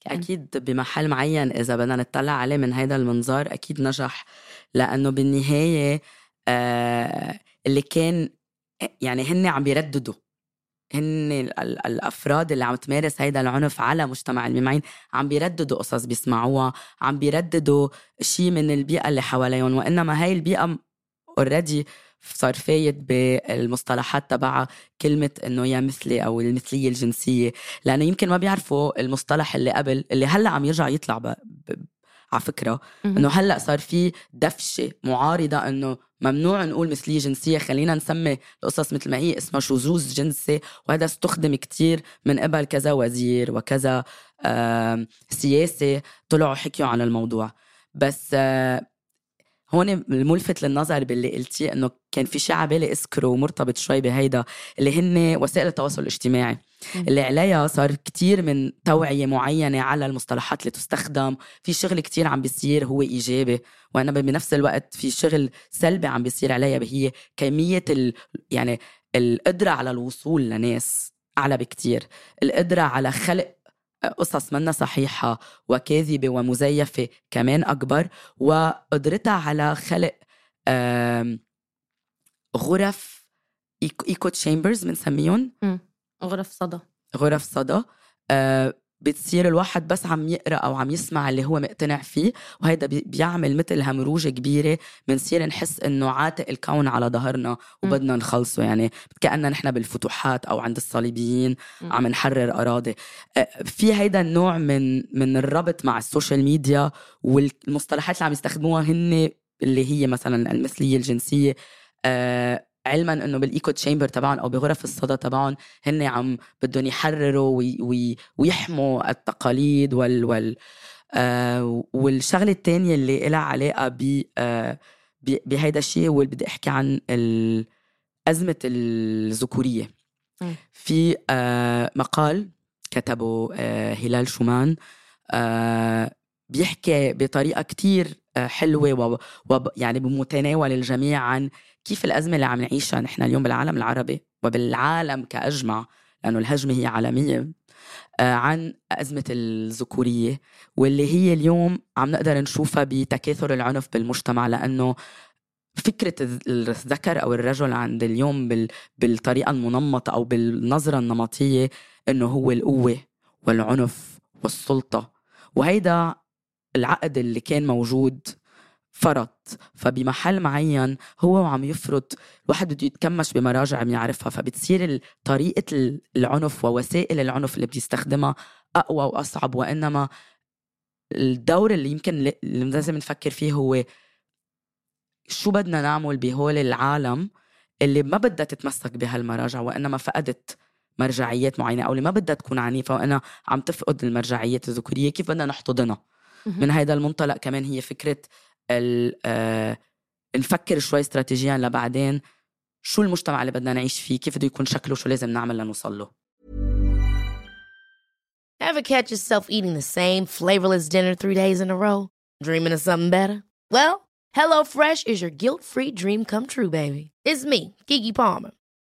كأن. أكيد بمحل معين إذا بدنا نتطلع عليه من هيدا المنظار أكيد نجح، لأنه بالنهاية آه اللي كان يعني هن عم بيرددوا هن الأفراد اللي عم تمارس هيدا العنف على مجتمع الميم-عين عم بيرددوا قصص بيسمعوها، عم بيرددوا شيء من البيئة اللي حواليهم، وإنما هاي البيئة already صار فايت بالمصطلحات تبعها كلمة إنه يا مثلي أو المثلية الجنسية، لأنه يمكن ما بيعرفوا المصطلح اللي قبل اللي هلأ عم يرجع يطلع على فكرة إنه هلأ صار في دفشة معارضة إنه ممنوع نقول مثلية جنسية، خلينا نسمي القصص مثل ما هي، اسمها شذوذ جنسي، وهذا استخدم كتير من قبل كذا وزير وكذا سياسي طلعوا حكيوا عن الموضوع. بس هون الملفت للنظر باللي قلتي إنه كان في شيء عبالي أذكره ومرتبط شوي بهيدا اللي هن وسائل التواصل الاجتماعي اللي عليها صار كتير من توعية معينة على المصطلحات اللي تستخدم. في شغل كتير عم بيصير هو إيجابي، وأنا بنفس الوقت في شغل سلبي عم بيصير عليها، هي كمية ال... يعني القدرة على الوصول لناس أعلى بكتير، القدرة على خلق قصص منا صحيحة وكاذبة ومزيفة كمان أكبر، وقدرتها على خلق غرف إيكو تشامبرز بنسميهم، غرف صدى غرف صدى آه بتصير الواحد بس عم يقرأ أو عم يسمع اللي هو مقتنع فيه، وهيدا بيعمل مثل همروجة كبيرة، بنصير نحس إنه عاتق الكون على ظهرنا وبدنا نخلصه، يعني كأننا نحن بالفتوحات أو عند الصليبيين عم نحرر أراضي. آه في هيدا النوع من من الربط مع السوشيال ميديا والمصطلحات اللي عم يستخدموها هن اللي هي مثلا المثلية الجنسية، آه علما انه بالايكو تشامبر تبعهم او بغرف الصدى تبعهم هن عم بدهم يحرروا وي وي ويحموا التقاليد وال وال آه والشغله الثانيه اللي لها علاقه ب آه بهيدا الشيء، واللي بدي احكي عن ازمه الذكوريه. في آه مقال كتبه آه هلال شومان آه بيحكي بطريقه كتير حلوة ويعني بمتناول الجميع عن كيف الأزمة اللي عم نعيشها نحن اليوم بالعالم العربي وبالعالم كأجمع، لأنه الهجمة هي عالمية، عن أزمة الذكورية واللي هي اليوم عم نقدر نشوفها بتكاثر العنف بالمجتمع، لأنه فكرة الذكر أو الرجل عند اليوم بالطريقة المنمطة أو بالنظرة النمطية إنه هو القوة والعنف والسلطة، وهيدا العقد اللي كان موجود فرط، فبمحل معين هو عم يفرط، واحد بده يتكمش بمراجع بيعرفها، فبتصير طريقة العنف ووسائل العنف اللي بيستخدمها أقوى وأصعب. وإنما الدور اللي يمكن اللي لازم نفكر فيه هو شو بدنا نعمل بهول العالم اللي ما بدها تتمسك بهالمراجع، وإنما فقدت مرجعيات معينة، أو اللي ما بدها تكون عنيفة وإنها عم تفقد المرجعيات الذكورية، كيف بدنا نحتضنها؟ من هيدا المنطلق كمان هي فكرة آه نفكر شوي استراتيجيا لبعدين شو المجتمع اللي بدنا نعيش فيه، كيف بده يكون شكله، شو لازم نعمل لنوصل له. Ever catch yourself eating the same flavorless dinner three days in a row? Dreaming of something better? Well, HelloFresh is your guilt-free dream come true, baby. It's me, Kiki Palmer.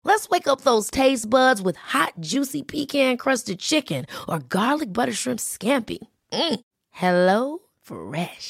Let's wake up those taste buds with hot, juicy pecan-crusted chicken or garlic butter shrimp scampi. Mm. Hello Fresh.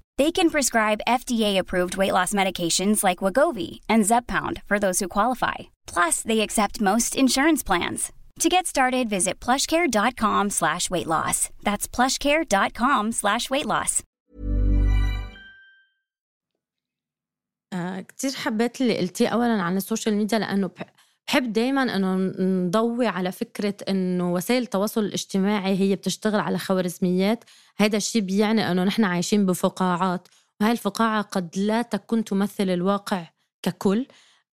They can prescribe F D A-approved weight loss medications like Wegovy and Zepbound for those who qualify. Plus, they accept most insurance plans. To get started, visit plushcare.com slash weight loss. That's plushcare.com slash weight loss. كتير حبيت اللي قلتيه أولاً عن السوشيال ميديا، لأنه بحب دايماً أنه نضوي على فكرة أنه وسائل التواصل الاجتماعي هي بتشتغل على خوارزميات. هذا الشيء بيعني أنه نحن عايشين بفقاعات، وهي الفقاعة قد لا تكون تمثل الواقع ككل،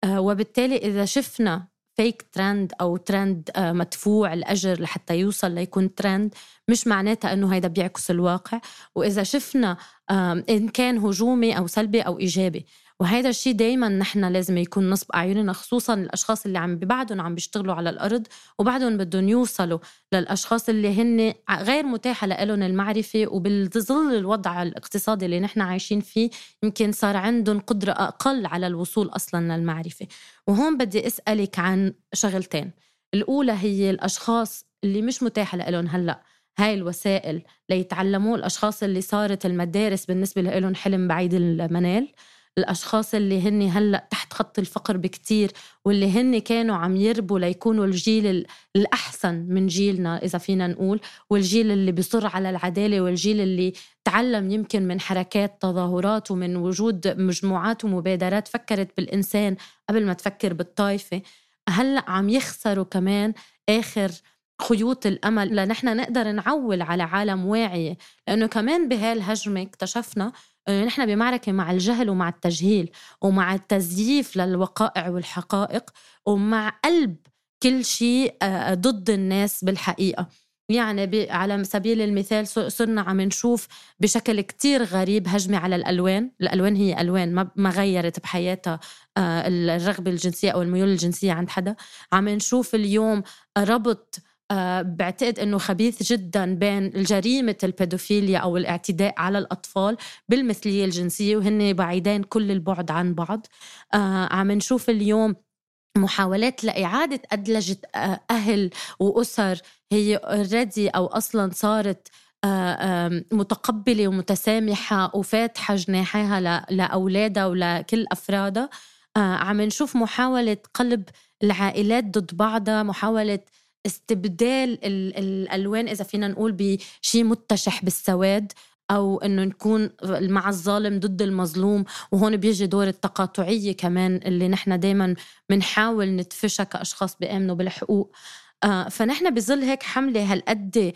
وبالتالي إذا شفنا فيك ترند أو ترند مدفوع الأجر لحتى يوصل ليكون ترند، مش معناتها أنه هيدا بيعكس الواقع. وإذا شفنا إن كان هجومي أو سلبي أو إيجابي، وهذا الشيء دايما نحن لازم يكون نصب أعيننا، خصوصا الأشخاص اللي عم بعدهم عم بيشتغلوا على الأرض وبعدهم بدهم يوصلوا للأشخاص اللي هن غير متاحة لهم المعرفة، وبالظل الوضع الاقتصادي اللي نحن عايشين فيه يمكن صار عندهم قدرة أقل على الوصول أصلا للمعرفة. وهون بدي أسألك عن شغلتين، الأولى هي الأشخاص اللي مش متاحة لهم هلأ هاي الوسائل ليتعلموا، الأشخاص اللي صارت المدارس بالنسبة لهم حلم بعيد المنال، الأشخاص اللي هن هلأ تحت خط الفقر بكتير، واللي هن كانوا عم يربوا ليكونوا الجيل الأحسن من جيلنا إذا فينا نقول، والجيل اللي بيصر على العدالة، والجيل اللي تعلم يمكن من حركات تظاهرات ومن وجود مجموعات ومبادرات فكرت بالإنسان قبل ما تفكر بالطائفة. هلأ عم يخسروا كمان آخر خيوط الأمل لنحن نقدر نعول على عالم واعي، لأنه كمان بهالهجمة اكتشفنا أنه نحن بمعركة مع الجهل ومع التجهيل ومع التزييف للوقائع والحقائق ومع قلب كل شيء ضد الناس بالحقيقة. يعني على سبيل المثال صرنا عم نشوف بشكل كتير غريب هجمة على الألوان. الألوان هي ألوان، ما غيرت بحياتها الرغبة الجنسية أو الميول الجنسية عند حدا. عم نشوف اليوم ربط أه بعتقد أنه خبيث جدا بين جريمة البيدوفيليا أو الاعتداء على الأطفال بالمثلية الجنسية، وهن بعيدين كل البعد عن بعض. أه عم نشوف اليوم محاولات لإعادة أدلجة أهل وأسر هي already أو أصلا صارت متقبلة ومتسامحة وفاتحة جناحيها لأولادها ولكل أفرادها. أه عم نشوف محاولة قلب العائلات ضد بعضها، محاولة استبدال الألوان إذا فينا نقول بشيء متشح بالسواد، أو أنه نكون مع الظالم ضد المظلوم. وهون بيجي دور التقاطعية كمان اللي نحن دايما منحاول نتفشها كأشخاص بيأمنوا بالحقوق. فنحن بظل هيك حملة هالقد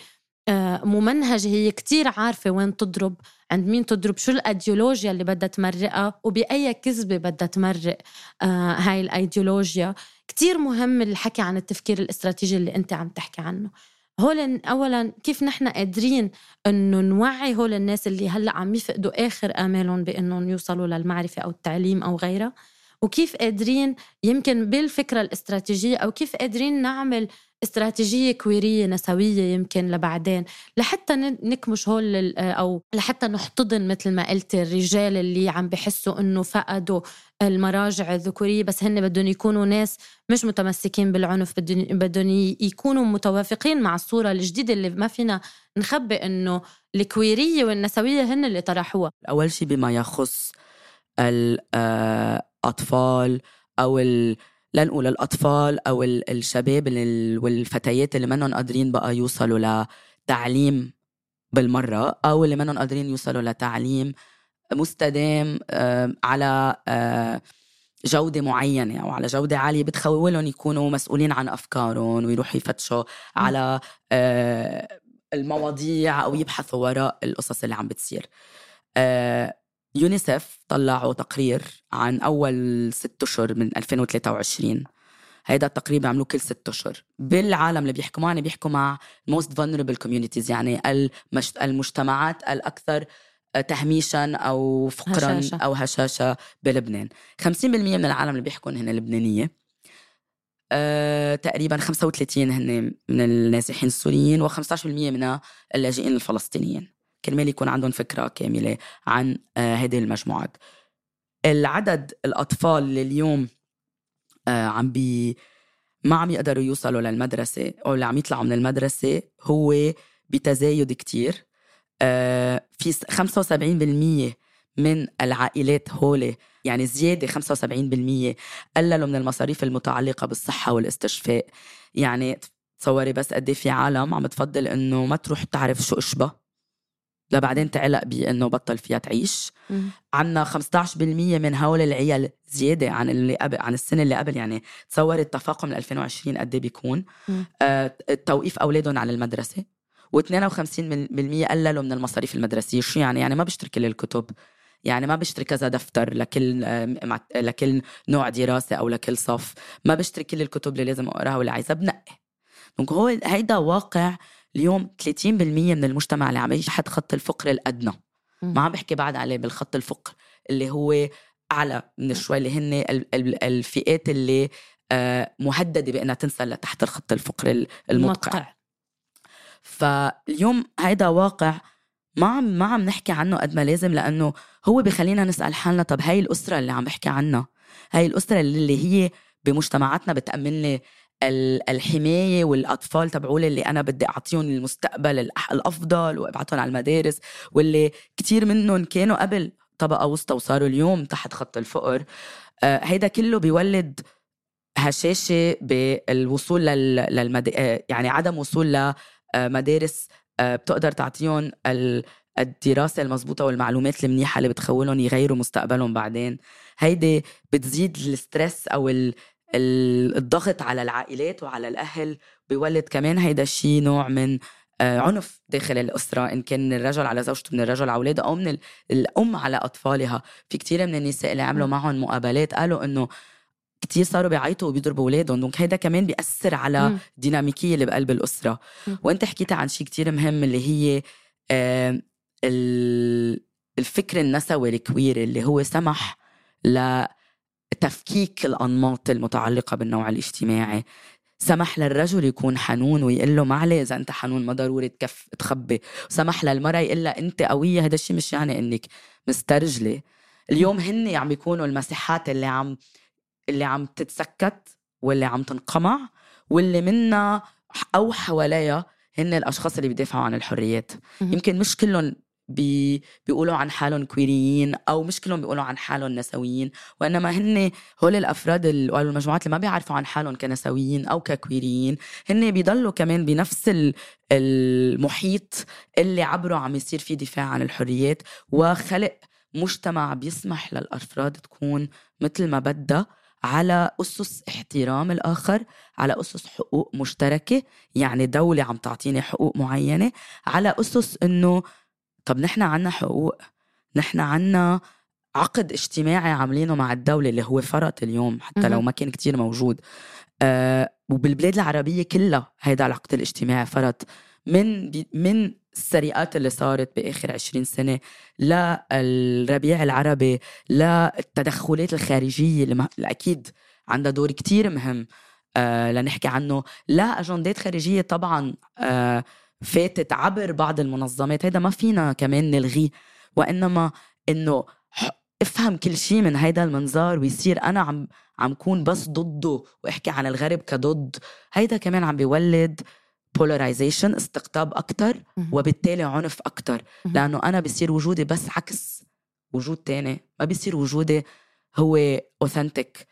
ممنهجة، هي كتير عارفة وين تضرب، عند مين تضرب، شو الأيديولوجيا اللي بدها تمرقها وبأي كذبة بدها تمرق هاي الأيديولوجيا. كتير مهم الحكي عن التفكير الاستراتيجي اللي أنت عم تحكي عنه. هول أولاً كيف نحن قادرين أنه نوعي هول الناس اللي هلأ عم يفقدوا آخر آمالهم بأنهم يوصلوا للمعرفة أو التعليم أو غيرها، وكيف قادرين يمكن بالفكرة الاستراتيجية، أو كيف قادرين نعمل استراتيجية كويرية نسوية يمكن لبعدين لحتى نكمش هول أو لحتى نحتضن مثل ما قلت الرجال اللي عم بحسوا أنه فقدوا المراجع الذكورية، بس هن بدون يكونوا ناس مش متمسكين بالعنف، بدون يكونوا متوافقين مع الصورة الجديدة اللي ما فينا نخبئ أنه الكويرية والنسوية هن اللي طرحوها. أول شيء بما يخص الأطفال أو ال لا نقول الأطفال أو الشباب والفتيات اللي منهم قادرين بقى يوصلوا لتعليم بالمرة، أو اللي منهم قادرين يوصلوا لتعليم مستدام على جودة معينة أو على جودة عالية، بتخولهم يكونوا مسؤولين عن أفكارهم ويروحوا يفتشوا على المواضيع أو يبحثوا وراء القصص اللي عم بتصير. يونيسف طلعوا تقرير عن أول ست أشهر من ألفين وثلاثة وعشرين، هيدا التقرير عملوه كل ست أشهر بالعالم اللي بيحكموا عنه، بيحكوا مع most vulnerable communities، يعني المجتمعات الأكثر تهميشاً أو فقراً هشاشة. أو هشاشة بلبنان. خمسين بالمية من العالم اللي بيحكوا هن لبنانية، أه تقريباً خمسة وثلاثين بالمية هن من النازحين السوريين وخمسة عشر بالمية من اللاجئين الفلسطينيين، كرمال يكون عندهم فكرة كاملة عن هذه المجموعات. العدد الأطفال اللي اليوم عم بي ما عم يقدروا يوصلوا للمدرسة أو اللي عم يطلعوا من المدرسة هو بتزايد كتير. في خمسة وسبعين بالمية من العائلات هولي، يعني زيادة خمسة وسبعين بالمية، قللوا من المصاريف المتعلقة بالصحة والاستشفاء. يعني تصوري بس قد في عالم عم تفضل إنه ما تروح تعرف شو أشبه لبعدين تعلق بأنه بطل فيها تعيش. مم. عنا خمسة عشر بالمية من هؤلاء العيال زيادة عن اللي قبل، عن السنة اللي قبل. يعني تصور التفاقم من ألفين وعشرين قد بيكون آه توقيف أولادهم على المدرسة، واثنين وخمسين بالمية قللوا من المصاريف المدرسية. شو يعني؟ يعني ما بيشتري كل الكتب، يعني ما بيشتري كذا دفتر لكل آه لكل نوع دراسة أو لكل صف، ما بيشتري كل الكتب اللي لازم أقراها ولا عايزة بنقي. دونك هو هيدا واقع اليوم. ثلاثين بالمية من المجتمع اللي عم يعيش تحت خط الفقر الأدنى، ما عم بحكي بعد عليه بالخط الفقر اللي هو أعلى من شوي، اللي هن الفئات اللي مهددة بأنها تنسل تحت الخط الفقر المدقع. فاليوم هيدا واقع ما عم ما عم نحكي عنه قد ما لازم، لأنه هو بخلينا نسأل حالنا، طب هاي الأسرة اللي عم بحكي عنها، هاي الأسرة اللي هي بمجتمعاتنا بتأمن لي الحماية والأطفال تبعولي اللي أنا بدي أعطيهم المستقبل الأفضل وأبعتهم على المدارس، واللي كتير منهم كانوا قبل طبقة وسطى وصاروا اليوم تحت خط الفقر. هيدا كله بيولد هشاشة بالوصول للمد... يعني عدم وصول لمدارس بتقدر تعطيهم الدراسة المزبوطة والمعلومات المنيحة اللي بتخولهم يغيروا مستقبلهم بعدين. هيدي بتزيد السترس أو ال... الضغط على العائلات وعلى الأهل، بيولد كمان هيدا الشيء نوع من عنف داخل الأسرة، إن كان الرجل على زوجته، من الرجل على أولاده، أو من الأم على أطفالها. في كتير من النساء اللي عملوا معهم مقابلات قالوا إنه كتير صاروا بيعيطوا وبيضربوا أولادهم، دونك هيدا كمان بيأثر على الديناميكية اللي بقلب الأسرة. م. وانت حكيت عن شيء كتير مهم اللي هي الفكر النسوي الكوير اللي هو سمح لتفكيك الأنماط المتعلقة بالنوع الاجتماعي، سمح للرجل يكون حنون ويقول له معلي إذا أنت حنون ما ضروري تكف تخبي، سمح للمرأة يقول لها أنت قوية، هذا الشيء مش يعني أنك مسترجلة. اليوم هن عم يعني يكونوا المساحات اللي عم اللي عم تتسكت واللي عم تنقمع، واللي منا أو حواليها هن الأشخاص اللي بيدافعوا عن الحريات. يمكن مش كلهم بي بيقولوا عن حالهم كويريين أو مش كلهم بيقولوا عن حالهم نسويين، وإنما هن هول الأفراد أو المجموعات اللي ما بيعرفوا عن حالهم كنسويين أو ككويريين هن بيضلوا كمان بنفس المحيط اللي عبره عم يصير فيه دفاع عن الحريات وخلق مجتمع بيسمح للأفراد تكون مثل ما بدها على أسس احترام الآخر، على أسس حقوق مشتركة، يعني دولة عم تعطيني حقوق معينة، على أسس إنه طب نحن عنا حقوق، نحن عنا عقد اجتماعي عاملينه مع الدولة اللي هو فرط اليوم حتى لو ما كان كتير موجود. آه وبالبلاد العربية كلها هيدا العقد الاجتماعي فرط، من من السرقات اللي صارت بآخر عشرين سنة، لا الربيع العربي، لا التدخلات الخارجية اللي أكيد عندها دور كتير مهم آه لنحكي عنه، لا أجندات خارجية طبعا آه فاتت عبر بعض المنظمات، هيدا ما فينا كمان نلغيه، وإنما إنه افهم كل شيء من هيدا المنظار ويصير أنا عم عم كون بس ضده وإحكي عن الغرب كضد، هيدا كمان عم بيولد polarization، استقطاب أكتر وبالتالي عنف أكتر، لأنه أنا بيصير وجودي بس عكس وجود تاني، ما بيصير وجودي هو authentic،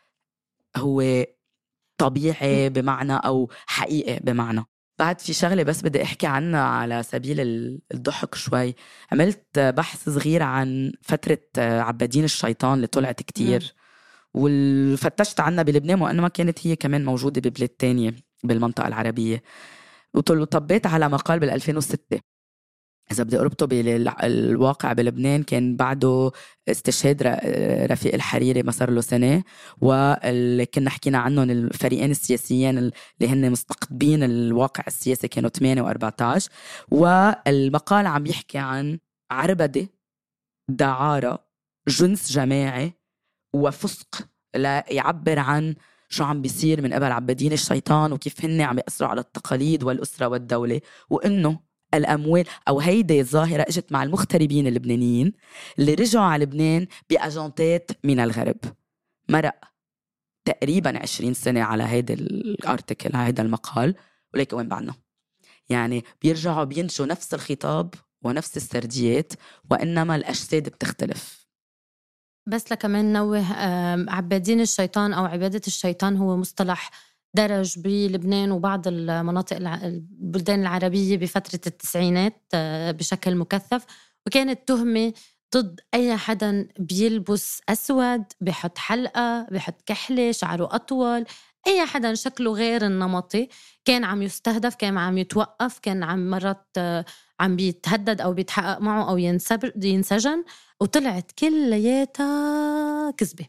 هو طبيعي بمعنى أو حقيقي بمعنى. بعد في شغلة بس بدي أحكي عنها على سبيل الضحك شوي، عملت بحث صغير عن فترة عبادين الشيطان اللي طلعت كتير وفتشت عنها بلبنان وأنما كانت هي كمان موجودة ببلاد تانية بالمنطقة العربية، وطبقت على مقال بالألفين وستة إذا بدي أربطه بالواقع بلبنان، كان بعده استشهاد رفيق الحريري ما صار له سنة، واللي كنا حكينا عنهم الفريقين السياسيين اللي هن مستقطبين الواقع السياسي كانوا ثمانية وأربعتاشر، والمقال عم يحكي عن عربدة، دعارة، جنس جماعي وفسق ليعبر عن شو عم بيصير من قبل عبادين الشيطان وكيف هن عم يأثروا على التقاليد والأسرة والدولة، وإنه الأموال أو هيدي الظاهرة إجت مع المغتربين اللبنانيين اللي رجعوا على لبنان بأجنتات من الغرب. مرق تقريباً عشرين سنة على هيدا الارتيكل، هيدا المقال، وليك وين بعدنا؟ يعني بيرجعوا بينشوا نفس الخطاب ونفس السرديات وإنما الأجساد بتختلف. بس لكمان نوه، عبادين الشيطان أو عبادة الشيطان هو مصطلح درج بلبنان وبعض المناطق البلدان العربية بفترة التسعينات بشكل مكثف، وكانت تهمة ضد أي حدا بيلبس أسود، بحط حلقة، بحط كحلة، شعره أطول، أي حدا شكله غير النمطي كان عم يستهدف، كان عم يتوقف، كان عم مرات عم بيتهدد أو بيتحقق معه أو ينسجن، وطلعت كلياتها كذبة.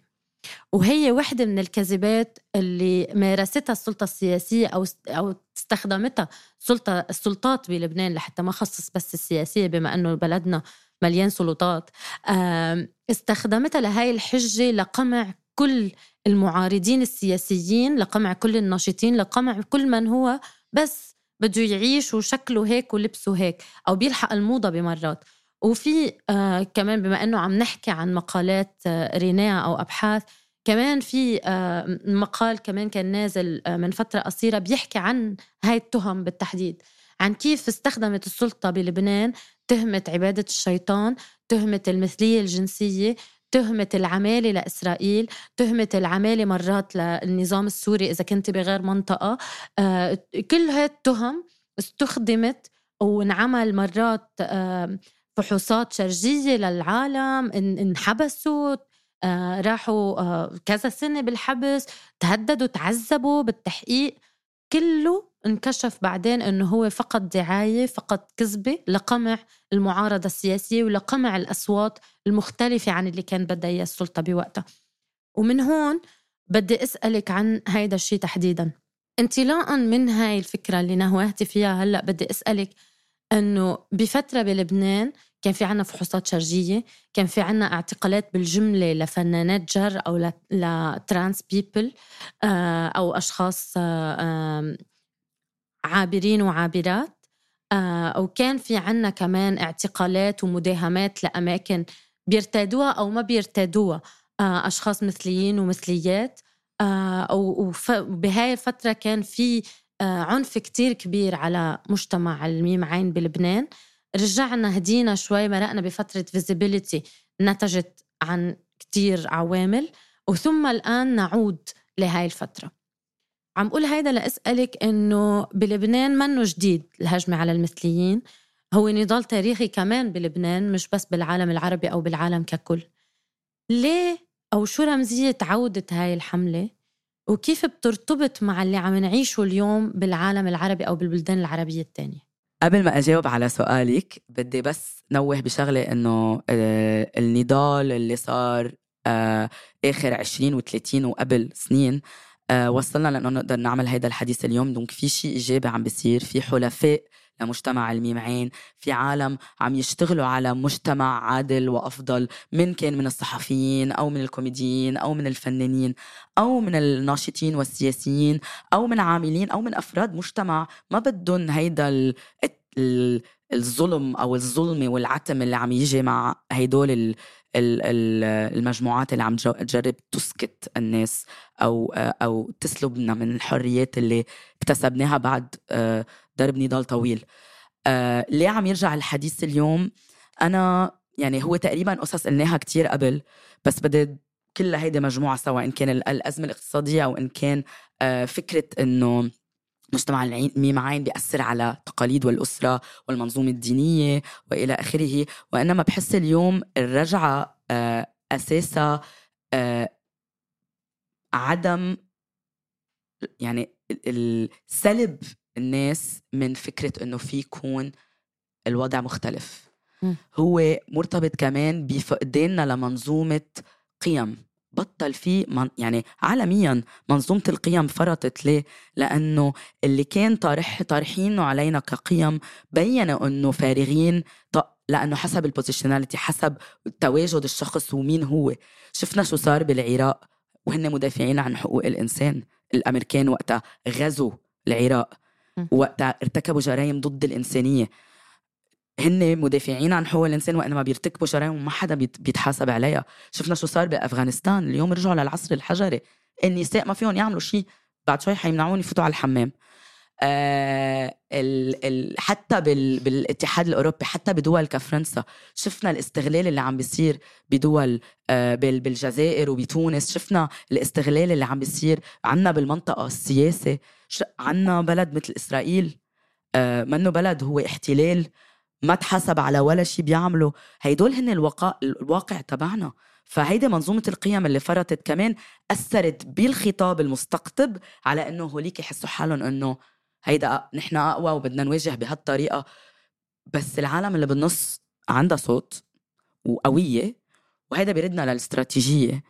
وهي واحدة من الكذبات اللي مارستها السلطة السياسية أو أو استخدمتها السلطة السلطات بلبنان، لحتى ما خصص بس السياسية بما أنه بلدنا مليان سلطات، استخدمتها لهاي الحجة لقمع كل المعارضين السياسيين، لقمع كل الناشطين، لقمع كل من هو بس بده يعيش وشكله هيك ولبسه هيك أو بيلحق الموضة بمرات. وفي آه كمان بما أنه عم نحكي عن مقالات آه رناء أو أبحاث، كمان في آه مقال كمان كان نازل آه من فترة قصيرة بيحكي عن هاي التهم بالتحديد، عن كيف استخدمت السلطة بلبنان تهمة عبادة الشيطان، تهمة المثلية الجنسية، تهمة العمالة لإسرائيل، تهمة العمالة مرات للنظام السوري إذا كنت بغير منطقة. كل هاي التهم استخدمت ونعمل مرات فحوصات شرجية للعالم، انحبسوا راحوا كذا سنة بالحبس، تهددوا تعذبوا بالتحقيق. كله انكشف بعدين أنه هو فقط دعاية، فقط كذبة لقمع المعارضة السياسية ولقمع الأصوات المختلفة عن اللي كان بدها إياه السلطة بوقتها. ومن هون بدي أسألك عن هيدا الشيء تحديداً، انطلاقاً من هاي الفكرة اللي نهوهتي فيها هلأ. بدي أسألك أنه بفترة بلبنان كان في عنا فحوصات شرجية، كان في عنا اعتقالات بالجملة لفنانات جر أو لترانس بيبل أو أشخاص عابرين وعابرات، أو كان في عنا كمان اعتقالات ومداهمات لأماكن بيرتادوها أو ما بيرتادوها أشخاص مثليين ومثليات. وبهاي الفترة كان في عنف كتير كبير على مجتمع الميم عين بلبنان. رجعنا هدينا شوي، مرقنا بفترة فيزيبيليتي نتجت عن كتير عوامل، وثم الآن نعود لهاي الفترة. عم قول هيدا لأسألك إنه بلبنان منه جديد الهجمة على المثليين، هو نضال تاريخي كمان بلبنان، مش بس بالعالم العربي أو بالعالم ككل. ليه أو شو رمزية عودة هاي الحملة، وكيف بترتبط مع اللي عم نعيشه اليوم بالعالم العربي أو بالبلدان العربية التانية؟ قبل ما أجاوب على سؤالك بدي بس نوه بشغلة، إنه النضال اللي صار آخر عشرين وثلاثين وقبل سنين وصلنا لأنه نقدر نعمل هيدا الحديث اليوم. دونك في شيء إيجابي عم بيصير، في حلفاء لمجتمع الميم عين، في عالم عم يشتغلوا على مجتمع عادل وأفضل، من كان من الصحفيين أو من الكوميديين أو من الفنانين أو من الناشطين والسياسيين أو من عاملين أو من أفراد مجتمع ما بدهم هيدا ال ال الظلم أو الظلم والعتم اللي عم يجي مع هيدول ال ال ال المجموعات اللي عم تجرب تسكت الناس أو, أو تسلبنا من الحريات اللي اكتسبناها بعد ضرب نضال طويل. ليه عم يرجع الحديث اليوم؟ أنا يعني هو تقريبا قصص قلناها كتير قبل، بس بدي كل هيدا مجموعة سوا، إن كان الأزمة الاقتصادية أو إن كان فكرة إنه مجتمع الميم عين بيأثر على تقاليد والأسرة والمنظومة الدينية وإلى آخره. وإنما بحس اليوم الرجعة أساسها عدم يعني السلب الناس من فكرة أنه في يكون الوضع مختلف. م. هو مرتبط كمان بفقداننا لمنظومة قيم. بطل فيه من يعني عالميا منظومة القيم فرطت. ليه؟ لأنه اللي كان طارح طارحينه علينا كقيم بيّنوا أنه فارغين، لأنه حسب البوزيشناليتي، حسب تواجد الشخص ومين هو. شفنا شو صار بالعراق وهن مدافعين عن حقوق الإنسان. الأمريكان وقتها غزوا العراق، وقتها ارتكبوا جرائم ضد الإنسانية، هن مدافعين عن حقوق الإنسان وإنما بيرتكبوا جرائم وما حدا بيتحاسب عليها. شفنا شو صار بأفغانستان، اليوم رجعوا للعصر الحجري، النساء ما فيهم يعملوا شيء، بعد شوي حيمنعون يفوتوا على الحمام. آه ال ال حتى بال بالاتحاد الأوروبي، حتى بدول كفرنسا شفنا الاستغلال اللي عم بيصير بدول آه بال بالجزائر وبتونس، شفنا الاستغلال اللي عم بيصير عنا بالمنطقة السياسية. عنا بلد مثل إسرائيل آه منه بلد، هو احتلال ما تحسب على ولا شيء بيعملوا. هيدول هن الواقع, الواقع تبعنا. فهيدا منظومة القيم اللي فرطت كمان أثرت بالخطاب المستقطب على أنه هوليك يحسوا حالهم أنه هيدا نحن أقوى وبدنا نواجه بهالطريقة. بس العالم اللي بالنص عندها صوت وقوية، وهيدا بيردنا للاستراتيجية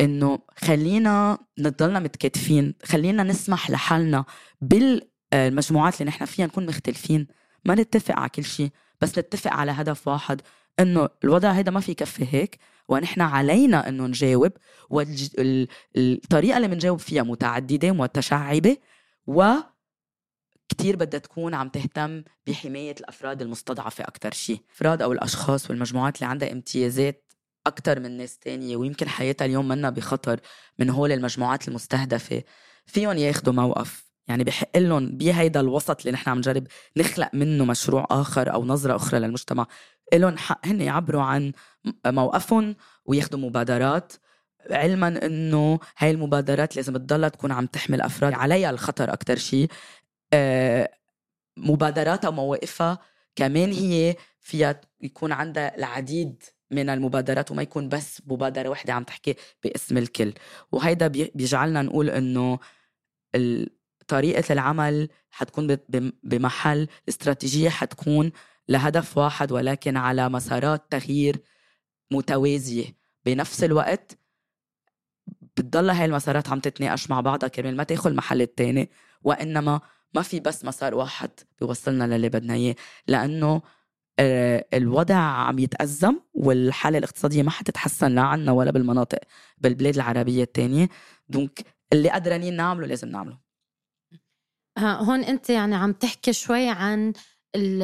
أنه خلينا نضلنا متكاتفين، خلينا نسمح لحالنا بالمجموعات اللي نحن فيها نكون مختلفين، ما نتفق على كل شيء بس نتفق على هدف واحد، انه الوضع هيدا ما في كفي هيك ونحن علينا انه نجاوب، والطريقه اللي بنجاوب فيها متعدده ومتشعبه وكتير بدها تكون عم تهتم بحمايه الافراد المستضعفه اكثر شيء، افراد او الاشخاص والمجموعات اللي عندها امتيازات اكثر من ناس تانية ويمكن حياتها اليوم منا بخطر من هول المجموعات المستهدفه. فيهم ياخذوا موقف، يعني بحق لهم بهيدا الوسط اللي نحن عم نجرب نخلق منه مشروع آخر أو نظرة أخرى للمجتمع، لهم حق هن يعبروا عن موقفهم وياخدوا مبادرات، علما أنه هاي المبادرات لازم تضلها تكون عم تحمل أفراد عليها الخطر أكتر شيء. مبادراتها ومواقفها كمان هي فيها يكون عندها العديد من المبادرات وما يكون بس مبادرة واحدة عم تحكي باسم الكل. وهيدا بيجعلنا نقول أنه طريقة العمل حتكون بمحل، الاستراتيجية حتكون لهدف واحد ولكن على مسارات تغيير متوازية. بنفس الوقت بتضل هاي المسارات عم تتناقش مع بعضها كرمال ما تاخذ محل التاني، وإنما ما في بس مسار واحد بيوصلنا للي بدنا إياه، لأنه الوضع عم يتأزم والحالة الاقتصادية ما حتتحسن لا عنا ولا بالمناطق بالبلاد العربية التانية. دونك اللي قدرانين نعمله لازم نعمله. هون أنت يعني عم تحكي شوي عن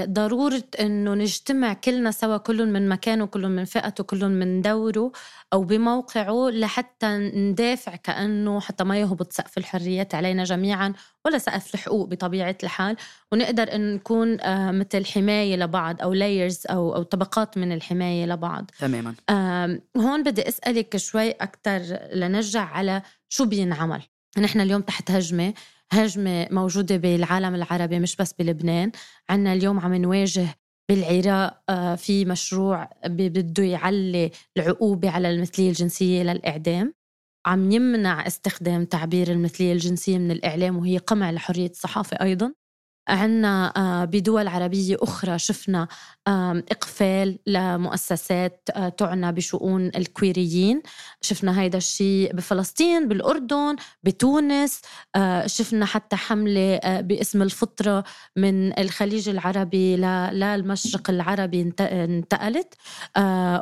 ضرورة أنه نجتمع كلنا سوا، كلهم من مكانه، كلهم من فئته، كلهم من دوره أو بموقعه، لحتى ندافع كأنه حتى ما يهبط سقف الحريات علينا جميعا ولا سقف الحقوق بطبيعة الحال، ونقدر أن نكون مثل حماية لبعض أو layers أو, أو طبقات من الحماية لبعض. تماما. هون بدي أسألك شوي أكتر لنرجع على شو بينعمل. نحن اليوم تحت هجمة هجمة موجودة بالعالم العربي، مش بس بلبنان. عنا اليوم عم نواجه بالعراق في مشروع بده يعلي العقوبة على المثلية الجنسية للإعدام، عم يمنع استخدام تعبير المثلية الجنسية من الإعلام، وهي قمع لحرية الصحافة أيضاً. عنا بدول عربية أخرى شفنا إقفال لمؤسسات تعنى بشؤون الكويريين، شفنا هيدا الشيء بفلسطين، بالأردن، بتونس، شفنا حتى حملة باسم الفطرة من الخليج العربي للمشرق العربي انتقلت،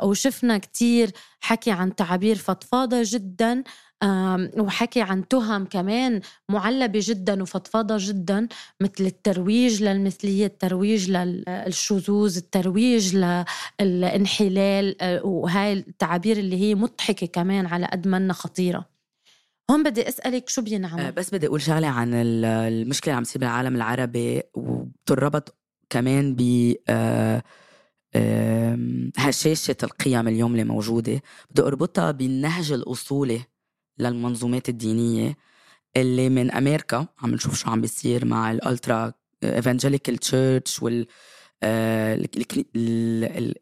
وشفنا كتير حكي عن تعابير فضفاضة جداً، وحكي عن تهم كمان معلبة جدا وفضفاضة جدا، مثل الترويج للمثلية، الترويج للشذوذ، الترويج للانحلال، وهاي التعابير اللي هي مضحكة كمان على قد ما انها خطيرة. هون بدي أسألك شو بينعمل. بس بدي أقول شغلة عن المشكلة اللي عم تصير بالعالم العربي، وبتربط كمان ب هشاشة القيم اليوم اللي موجودة. بدي أربطها بالنهج الأصولي للمنظومات الدينية اللي من أمريكا. عم نشوف شو عم بيصير مع الألترا إيفانجيليكال تشيرش وال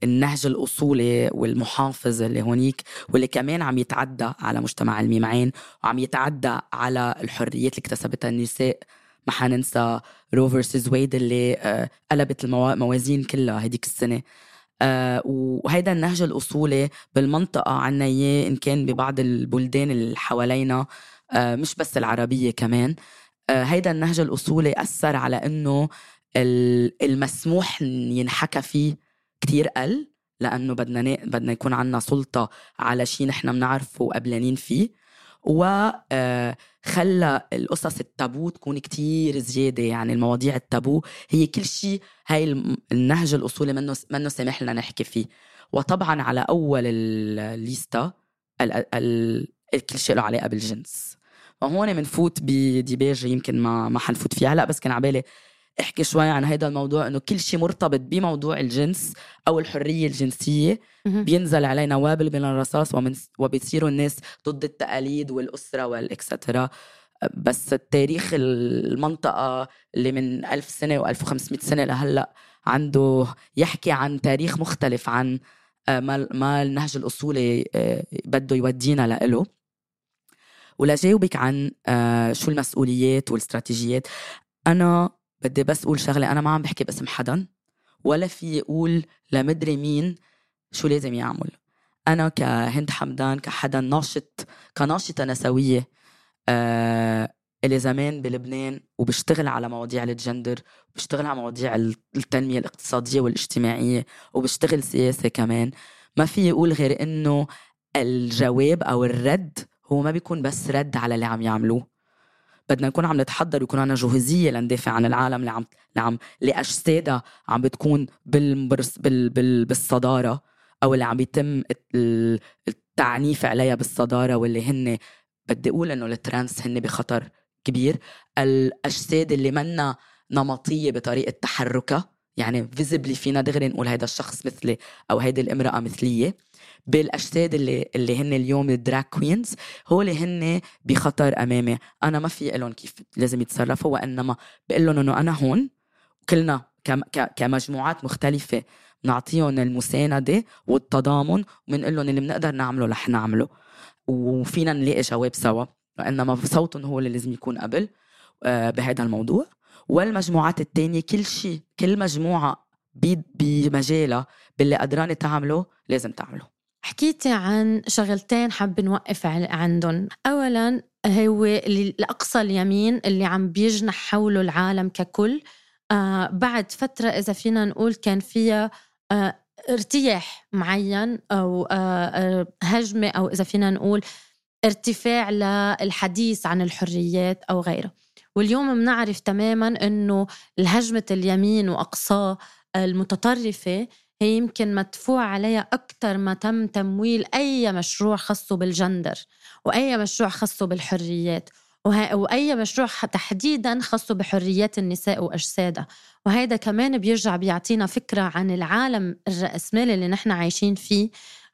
النهج الأصولي والمحافظ اللي هونيك، واللي كمان عم يتعدى على مجتمع الميم-عين وعم يتعدى على الحريات اللي اكتسبتها النساء. ما حننسى رو فيرسز ويد اللي قلبت الموازين كلها هديك السنة. آه وهيدا النهج الأصولي بالمنطقة عنا إياه إن كان ببعض البلدان اللي حوالينا، آه مش بس العربية كمان. آه هيدا النهج الأصولي أثر على إنه المسموح ينحكى فيه كتير قل، لأنه بدنا بدنا يكون عنا سلطة على شيء نحن بنعرفه وقبلانين فيه، وخلى القصص التابو تكون كتير زيادة. يعني المواضيع التابو هي كل شيء هاي النهج الأصولي منه منه سامح لنا نحكي فيه. وطبعا على أول الليستة ال ال كل شيء له علاقة بالجنس. وهون منفوت بديباج يمكن ما ما حنفوت فيه هلا، بس كان عبالي احكي شوي عن هيدا الموضوع، إنه كل شيء مرتبط بموضوع الجنس أو الحرية الجنسية بينزل علينا وابل من الرصاص، وبتصيروا الناس ضد التقاليد والأسرة والإكسترا. بس التاريخ المنطقة اللي من ألف سنة وألف وخمسمائة سنة لهلأ عنده يحكي عن تاريخ مختلف عن ما النهج الأصولي بده يودينا لإله. ولا جاوبك عن شو المسؤوليات والاستراتيجيات، أنا بدي بس أقول شغلة، أنا ما عم بحكي باسم حدا ولا في يقول لمدري مين شو لازم يعمل. أنا كهند حمدان كحدا ناشط كناشطة نسوية آه اللي زمان بلبنان، وبشتغل على مواضيع الجندر، وبشتغل على مواضيع التنمية الاقتصادية والاجتماعية، وبشتغل سياسة كمان. ما في يقول غير إنه الجواب أو الرد هو ما بيكون بس رد على اللي عم يعملوه. بدنا نكون عم نتحضر ويكون عنا جهزية لندافع عن العالم اللي عم لعم لأجسادها عم بتكون بالبرس بال بال بالصدارة، أو اللي عم بيتم التعنيف عليها بالصدارة، واللي هن بدي أقول إنه الترانس هن بخطر كبير. الأجساد اللي منا نمطية بطريقة تحركها، يعني فيزبلي فينا دغري نقول هيدا الشخص مثلي أو هيدا الامرأة مثلية. بالأجساد اللي, اللي هن اليوم الدراك كوينز، هو اللي هن بخطر أمامي. أنا ما في قلن كيف لازم يتصرفوا، وإنما بقلن أنه أنا هون، وكلنا كمجموعات مختلفة نعطيهم المساندة والتضامن، ومنقلن اللي بنقدر نعمله رح نعمله، وفينا نلاقي جواب سوا. وإنما صوتهم هو اللي لازم يكون قبل بهذا الموضوع. والمجموعات التانية كل شيء، كل مجموعة بمجالها باللي قدرانة تعمله لازم تعمله. حكيتي عن شغلتين حاب نوقف عندهم. أولاً هو الأقصى اليمين اللي عم بيجنح حوله العالم ككل. آه بعد فترة إذا فينا نقول كان فيها آه ارتياح معين أو آه هجمة، أو إذا فينا نقول ارتفاع للحديث عن الحريات أو غيره. واليوم بنعرف تماماً أنه الهجمة اليمين وأقصاه المتطرفة هي يمكن مدفوع عليها أكتر ما تم تمويل أي مشروع خاصه بالجندر، وأي مشروع خاصه بالحريات، وأي مشروع تحديداً خاصه بحريات النساء وأجسادها. وهذا كمان بيرجع بيعطينا فكرة عن العالم الرأسمالي اللي نحن عايشين فيه،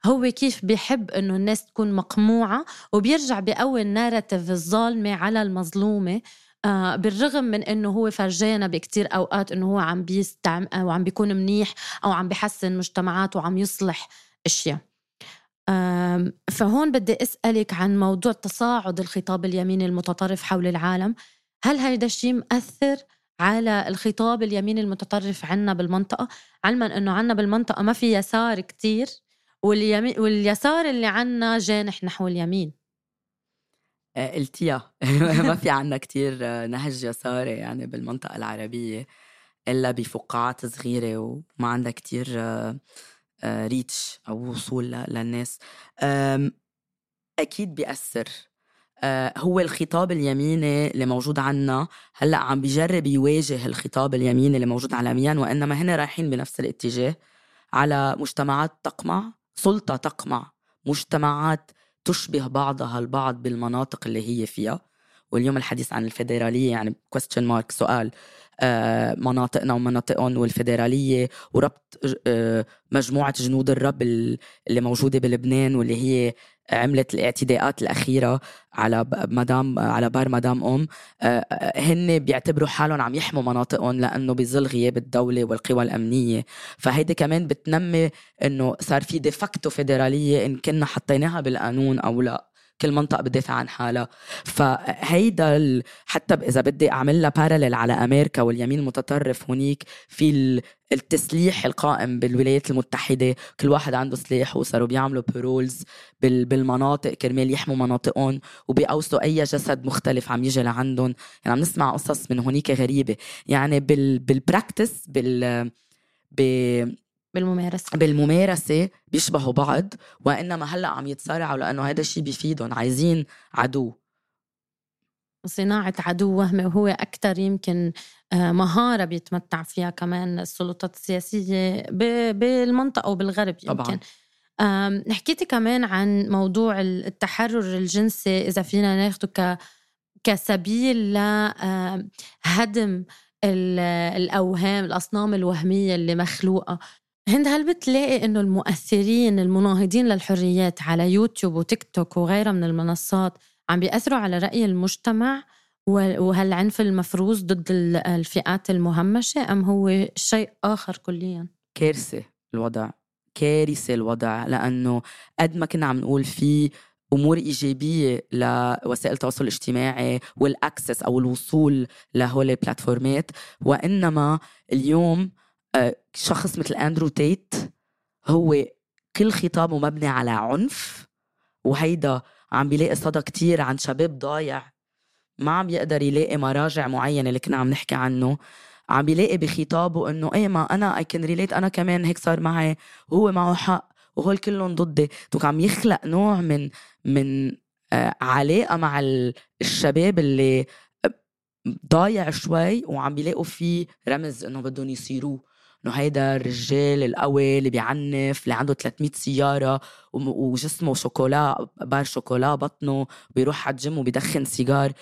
هو كيف بيحب أنه الناس تكون مقموعة، وبيرجع بأول ناراتيف الظالمة على المظلومة، آه بالرغم من أنه هو فرجانا بكتير أوقات أنه هو عم بيستعم أو عم بيكون منيح أو عم بيحسن مجتمعات وعم يصلح أشياء. آه فهون بدي أسألك عن موضوع تصاعد الخطاب اليمين المتطرف حول العالم. هل هيدا الشيء مأثر على الخطاب اليمين المتطرف عنا بالمنطقة؟ علما أنه عنا بالمنطقة ما في يسار كتير، واليمين واليسار اللي عنا جانح نحو اليمين. قلتيها ما في عنا كتير نهج يساري يعني بالمنطقة العربية، إلا بفقاعات صغيرة، وما عندها كتير ريتش أو وصول للناس. أكيد بيأثر. هو الخطاب اليميني اللي موجود عنا هلأ عم بيجرب يواجه الخطاب اليميني اللي موجود عالميا، وإنما هنا رايحين بنفس الاتجاه على مجتمعات تقمع، سلطة تقمع، مجتمعات تشبه بعضها البعض بالمناطق اللي هي فيها. واليوم الحديث عن الفيدرالية يعني question mark، سؤال آه مناطقنا ومناطقهم والفيدرالية، وربط آه مجموعة جنود الرب اللي موجودة بلبنان، واللي هي عملت الاعتداءات الأخيرة على مدام على بار مدام أوم. آه هن بيعتبروا حالهم عم يحموا مناطقهم لأنه بظل غياب الدولة والقوى الأمنية. فهيدا كمان بتنمي إنه صار في ديفاكتو فيدرالية، إن كنا حطيناها بالقانون أو لا، كل منطقة بدافع عن حالها. فهيدا ال... حتى إذا بدي أعملها بارلل على أمريكا واليمين المتطرف، هنيك في التسليح القائم بالولايات المتحدة، كل واحد عنده سلاح، وصاروا بيعملوا بيرولز بال... بالمناطق كرمال يحموا مناطقهم، وبيقوصوا أي جسد مختلف عم يجي لعندهم. يعني عم نسمع قصص من هنيك غريبة، يعني بال... بالبراكتس بال... ب... بالممارسة بالممارسة بيشبهوا بعض، وإنما هلأ عم يتصارعوا لأنه هذا الشيء بيفيدهم. عايزين عدو، صناعة عدو وهمي، وهو أكتر يمكن مهارة بيتمتع فيها كمان السلطات السياسية بالمنطقة وبالغرب يمكن. طبعا حكيتي كمان عن موضوع التحرر الجنسي، إذا فينا ناخده كسبيل لهدم الأوهام، الأصنام الوهمية اللي مخلوقة. هند، هل بتلاقي إنه المؤثرين المناهضين للحريات على يوتيوب وتيك توك وغيرها من المنصات عم بيأثروا على رأي المجتمع وهالعنف المفروض ضد الفئات المهمشة، أم هو شيء آخر كلياً؟ كارثة الوضع، كارثة الوضع، لأنه قد ما كنا عم نقول فيه أمور إيجابية لوسائل التواصل الاجتماعي والأكسس أو الوصول لهول البلاتفورمات، وإنما اليوم شخص مثل أندرو تيت هو كل خطابه مبني على عنف، وهيدا عم بيلاقي صدى كتير عن شباب ضايع ما عم يقدر يلاقي مراجع معينة اللي كنا عم نحكي عنه. عم بيلاقي بخطابه أنه إيه، ما أنا I can relate، أنا كمان هيك صار معي، هو معه حق، وهول كلهم ضدي. دوك عم يخلق نوع من من آه علاقة مع الشباب اللي ضايع شوي، وعم بيلاقوا فيه رمز انه بدهم يصيروه، انه هيدا الرجال القوي اللي بيعنف، اللي عنده ثلاثمية سيارة وجسمه شوكولا، بار شوكولا بطنه، بيروح على الجيم وبيدخن سيجار.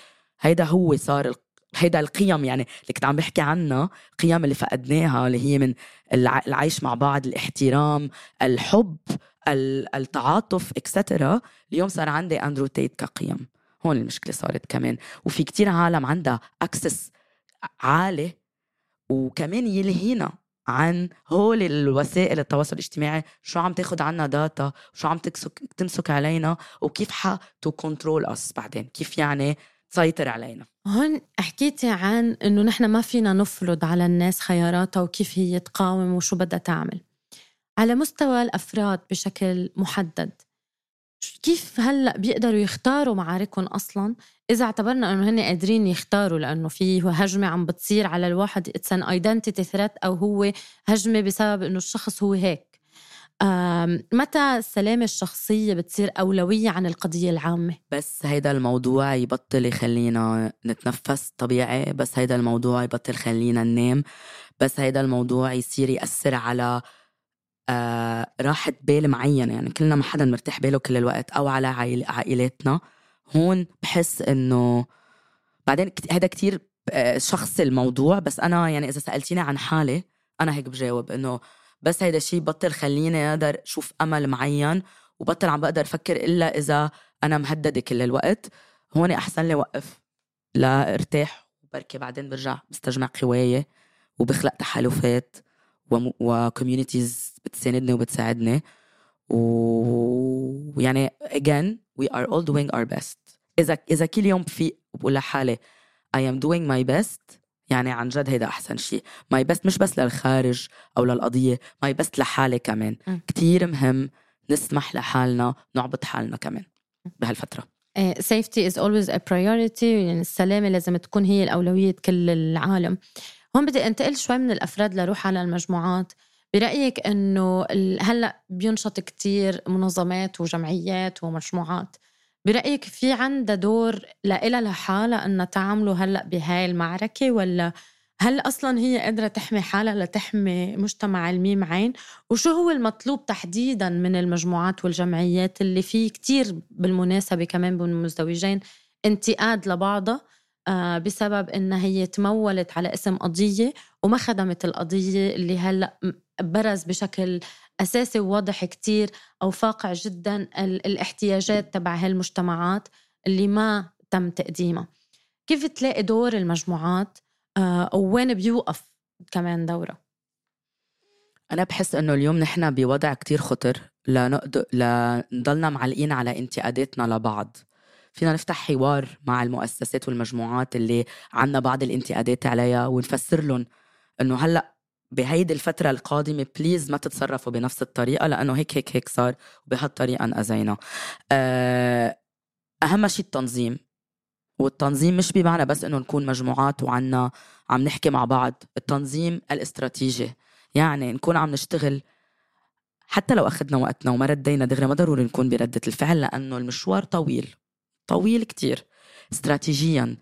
هيدا هو صار هيدا القيم يعني اللي كنت عم بحكي عنها، قيم اللي فقدناها اللي هي من العيش مع بعض، الاحترام، الحب، التعاطف اكسترا. اليوم صار عندي أندرو تيت كقيم. هون المشكلة صارت كمان، وفي كتير عالم عندها أكسس عالي وكمان يلهينا عن هول الوسائل التواصل الاجتماعي، شو عم تاخد عنا داتا، شو عم تمسك, تمسك علينا، وكيف ح تو كنترول أس بعدين، كيف يعني تسيطر علينا. هون حكيتي عن إنه نحن ما فينا نفرض على الناس خياراتها وكيف هي تقاوم وشو بدها تعمل. على مستوى الأفراد بشكل محدد، كيف هلأ بيقدروا يختاروا معاركهم أصلاً؟ إذا اعتبرنا أنه هن قادرين يختاروا، لأنه فيه هجمة عم بتصير على الواحد، it's an identity threat، أو هو هجمة بسبب أنه الشخص هو هيك. متى السلامة الشخصية بتصير أولوية عن القضية العامة؟ بس هيدا الموضوع يبطل يخلينا نتنفس طبيعي، بس هيدا الموضوع يبطل خلينا ننام، بس هيدا الموضوع يصير يأثر على آه راحة بال معينة، يعني كلنا ما حدا مرتاح باله كل الوقت، أو على عائل عائلاتنا. هون بحس إنه بعدين هذا كتير آه شخص الموضوع، بس أنا يعني إذا سألتيني عن حالي أنا هيك بجاوب إنه بس هيدا الشيء بطل خليني أقدر شوف أمل معين، وبطل عم بقدر أفكر إلا إذا أنا مهددة كل الوقت. هون أحسن لي وقف لا ارتاح، وبركي بعدين برجع بستجمع قوايا وبخلق تحالفات وكوميونيتيز بتساندني وبتساعدني، ويعني again we are all doing our best. إذا إذا كل يوم في بقول لحالي I am doing my best، يعني عن جد هيدا أحسن شيء. my best مش بس للخارج أو للقضية، my best لحالي كمان. م. كتير مهم نسمح لحالنا نعبط حالنا كمان بهالفترة. safety is always a priority، يعني السلامة لازم تكون هي الأولوية كل العالم. هون بدي أنتقل شوي من الأفراد لروح على المجموعات. برأيك أنه هلأ بينشط كتير منظمات وجمعيات ومجموعات، برأيك في عندها دور لإلها لحالها أن تعملوا هلأ بهاي المعركة، ولا هل أصلاً هي قادرة تحمي حالها لتحمي مجتمع الميم عين؟ وشو هو المطلوب تحديداً من المجموعات والجمعيات اللي فيه كتير بالمناسبة كمان بين المزدوجين انتقاد لبعضها بسبب إنها هي تمولت على اسم قضية وما خدمت القضية اللي هلأ برز بشكل أساسي وواضح كتير أو فاقع جدا الاحتياجات تبع هالمجتمعات اللي ما تم تقديمها؟ كيف تلاقي دور المجموعات وين بيوقف كمان دورة؟ أنا بحس أنه اليوم نحن بوضع كتير خطر لنقد... لنضلنا معلقين على انتقاداتنا لبعض. فينا نفتح حوار مع المؤسسات والمجموعات اللي عنا بعض الانتقادات عليها ونفسر لهم أنه هلأ بهيدي الفترة القادمة بليز ما تتصرفوا بنفس الطريقة، لأنه هيك هيك هيك صار وبهالطريقة انأذينا. أهم شيء التنظيم، والتنظيم مش بمعنى بس أنه نكون مجموعات وعنا عم نحكي مع بعض، التنظيم الاستراتيجي، يعني نكون عم نشتغل حتى لو أخذنا وقتنا وما ردينا دغري، ما ضروري نكون بردة الفعل لأنه المشوار طويل طويل كتير. استراتيجياً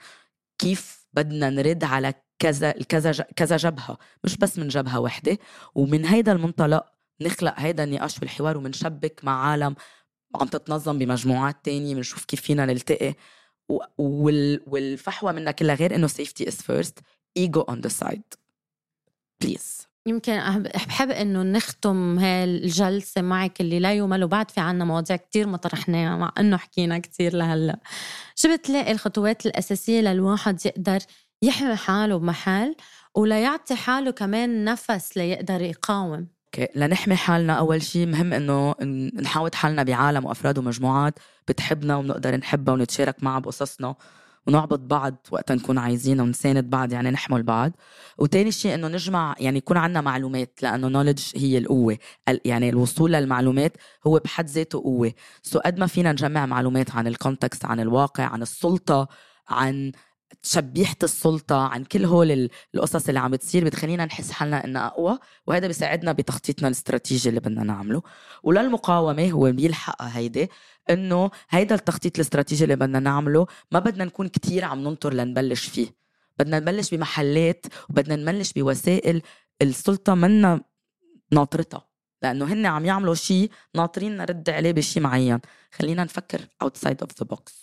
كيف بدنا نرد على كذا كذا كذا جبهة، مش بس من جبهة واحدة، ومن هيدا المنطلق نخلق هيدا النقاش والحوار، ومنشبك مع عالم عم تتنظم بمجموعات تانية، منشوف كيف فينا نلتقي. والفحوة منا كلها غير إنه safety is first, ego on the side please. يمكن بحب إنه نختم هالجلسة معك اللي لا يمل، وبعد في عنا مواضيع كتير ما طرحناها مع إنه حكينا كتير لهلا. شو بتلاقي الخطوات الأساسية للواحد يقدر يحمي حاله بمحال ولا يعطي حاله كمان نفس ليقدر يقاوم؟ okay. لنحمي حالنا أول شيء مهم إنه نحاوط حالنا بعالم وأفراد ومجموعات بتحبنا وبنقدر نحبها ونتشارك معها بقصصنا ونعبط بعض وقتا نكون عايزين ونساند بعض، يعني نحمل بعض. وتاني شيء إنه نجمع، يعني يكون عنا معلومات، لأنه knowledge هي القوة، يعني الوصول للمعلومات هو بحد ذاته قوة. سو قد ما فينا نجمع معلومات عن الكونتكست، عن الواقع، عن السلطة، عن تشبيحة السلطة، عن كل هول القصص اللي عم بتصير، بتخلينا نحس حالنا إننا أقوى، وهذا بيساعدنا بتخطيطنا الاستراتيجي اللي بدنا نعمله. وللمقاومة هو بيلحقها هيدا، إنه هيدا التخطيط الاستراتيجي اللي بدنا نعمله ما بدنا نكون كتير عم ننطر لنبلش فيه، بدنا نبلش بمحلات وبدنا نبلش بوسائل السلطة منا ناطرتها، لأنه هن عم يعملوا شيء ناطرين نرد عليه بشيء معين. خلينا نفكر outside of the box.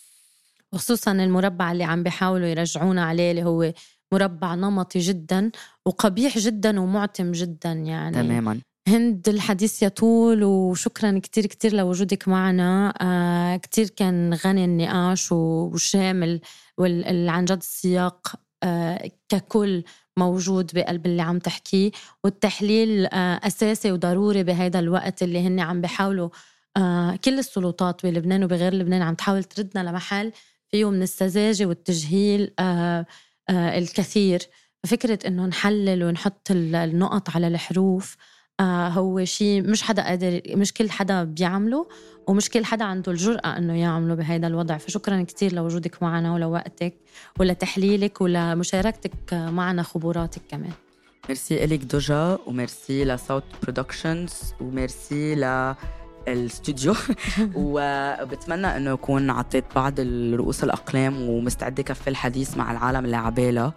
خصوصا المربع اللي عم بيحاولوا يرجعونا عليه اللي هو مربع نمطي جدا وقبيح جدا ومعتم جدا يعني. تماما هند الحديث يطول، وشكرا كتير كتير لوجودك معنا. آه كتير كان غني النقاش وشامل، والعن جد السياق آه ككل موجود بقلب اللي عم تحكيه، والتحليل آه أساسي وضروري بهذا الوقت اللي هن عم بيحاولوا آه كل السلطات بلبنان وبغير لبنان عم تحاول تردنا لمحل فيه من السذاجة والتجهيل آه آه الكثير. فكرة إنه نحلل ونحط النقط على الحروف آه هو شيء مش حدا قادر، مش كل حدا بيعمله، ومش كل حدا عنده الجرأة إنه يعمله بهذا الوضع. فشكرا كتير لوجودك معنا ولوقتك ولتحليلك ولمشاركتك معنا خبراتك كمان. ميرسي إليك دجا، وميرسي لصوت برودكشنز، وميرسي ل الاستوديو وبتمنى انه يكون عطيت بعض الرؤوس الاقلام ومستعده كفي الحديث مع العالم اللي عباله.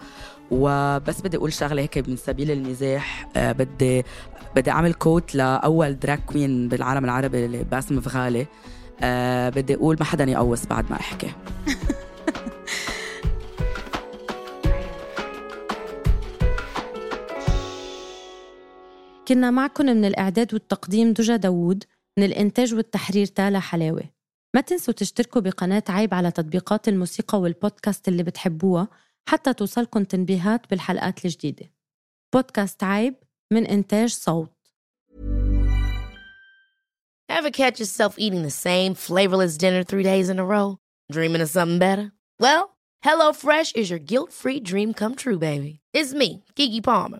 وبس بدي اقول شغله هيك من سبيل المزاح، أه بدي بدي اعمل كوت لاول دراك كوين بالعالم العربي باسم فغالي، أه بدي اقول ما حدا يقوس بعد ما احكي. كنا معكم من الاعداد والتقديم دجة داود، من الإنتاج والتحرير تاله حلاوة. ما تنسوا تشتركوا بقناة عيب على تطبيقات الموسيقى والبودكاست اللي بتحبوها حتى توصلكم تنبيهات بالحلقات الجديدة. بودكاست عيب من إنتاج صوت. Ever catch yourself eating the same flavorless dinner three days in a row? Dreaming of something better? Well, HelloFresh is your guilt-free dream come true, baby. It's me, Kiki Palmer.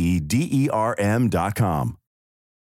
E D E R M dot com.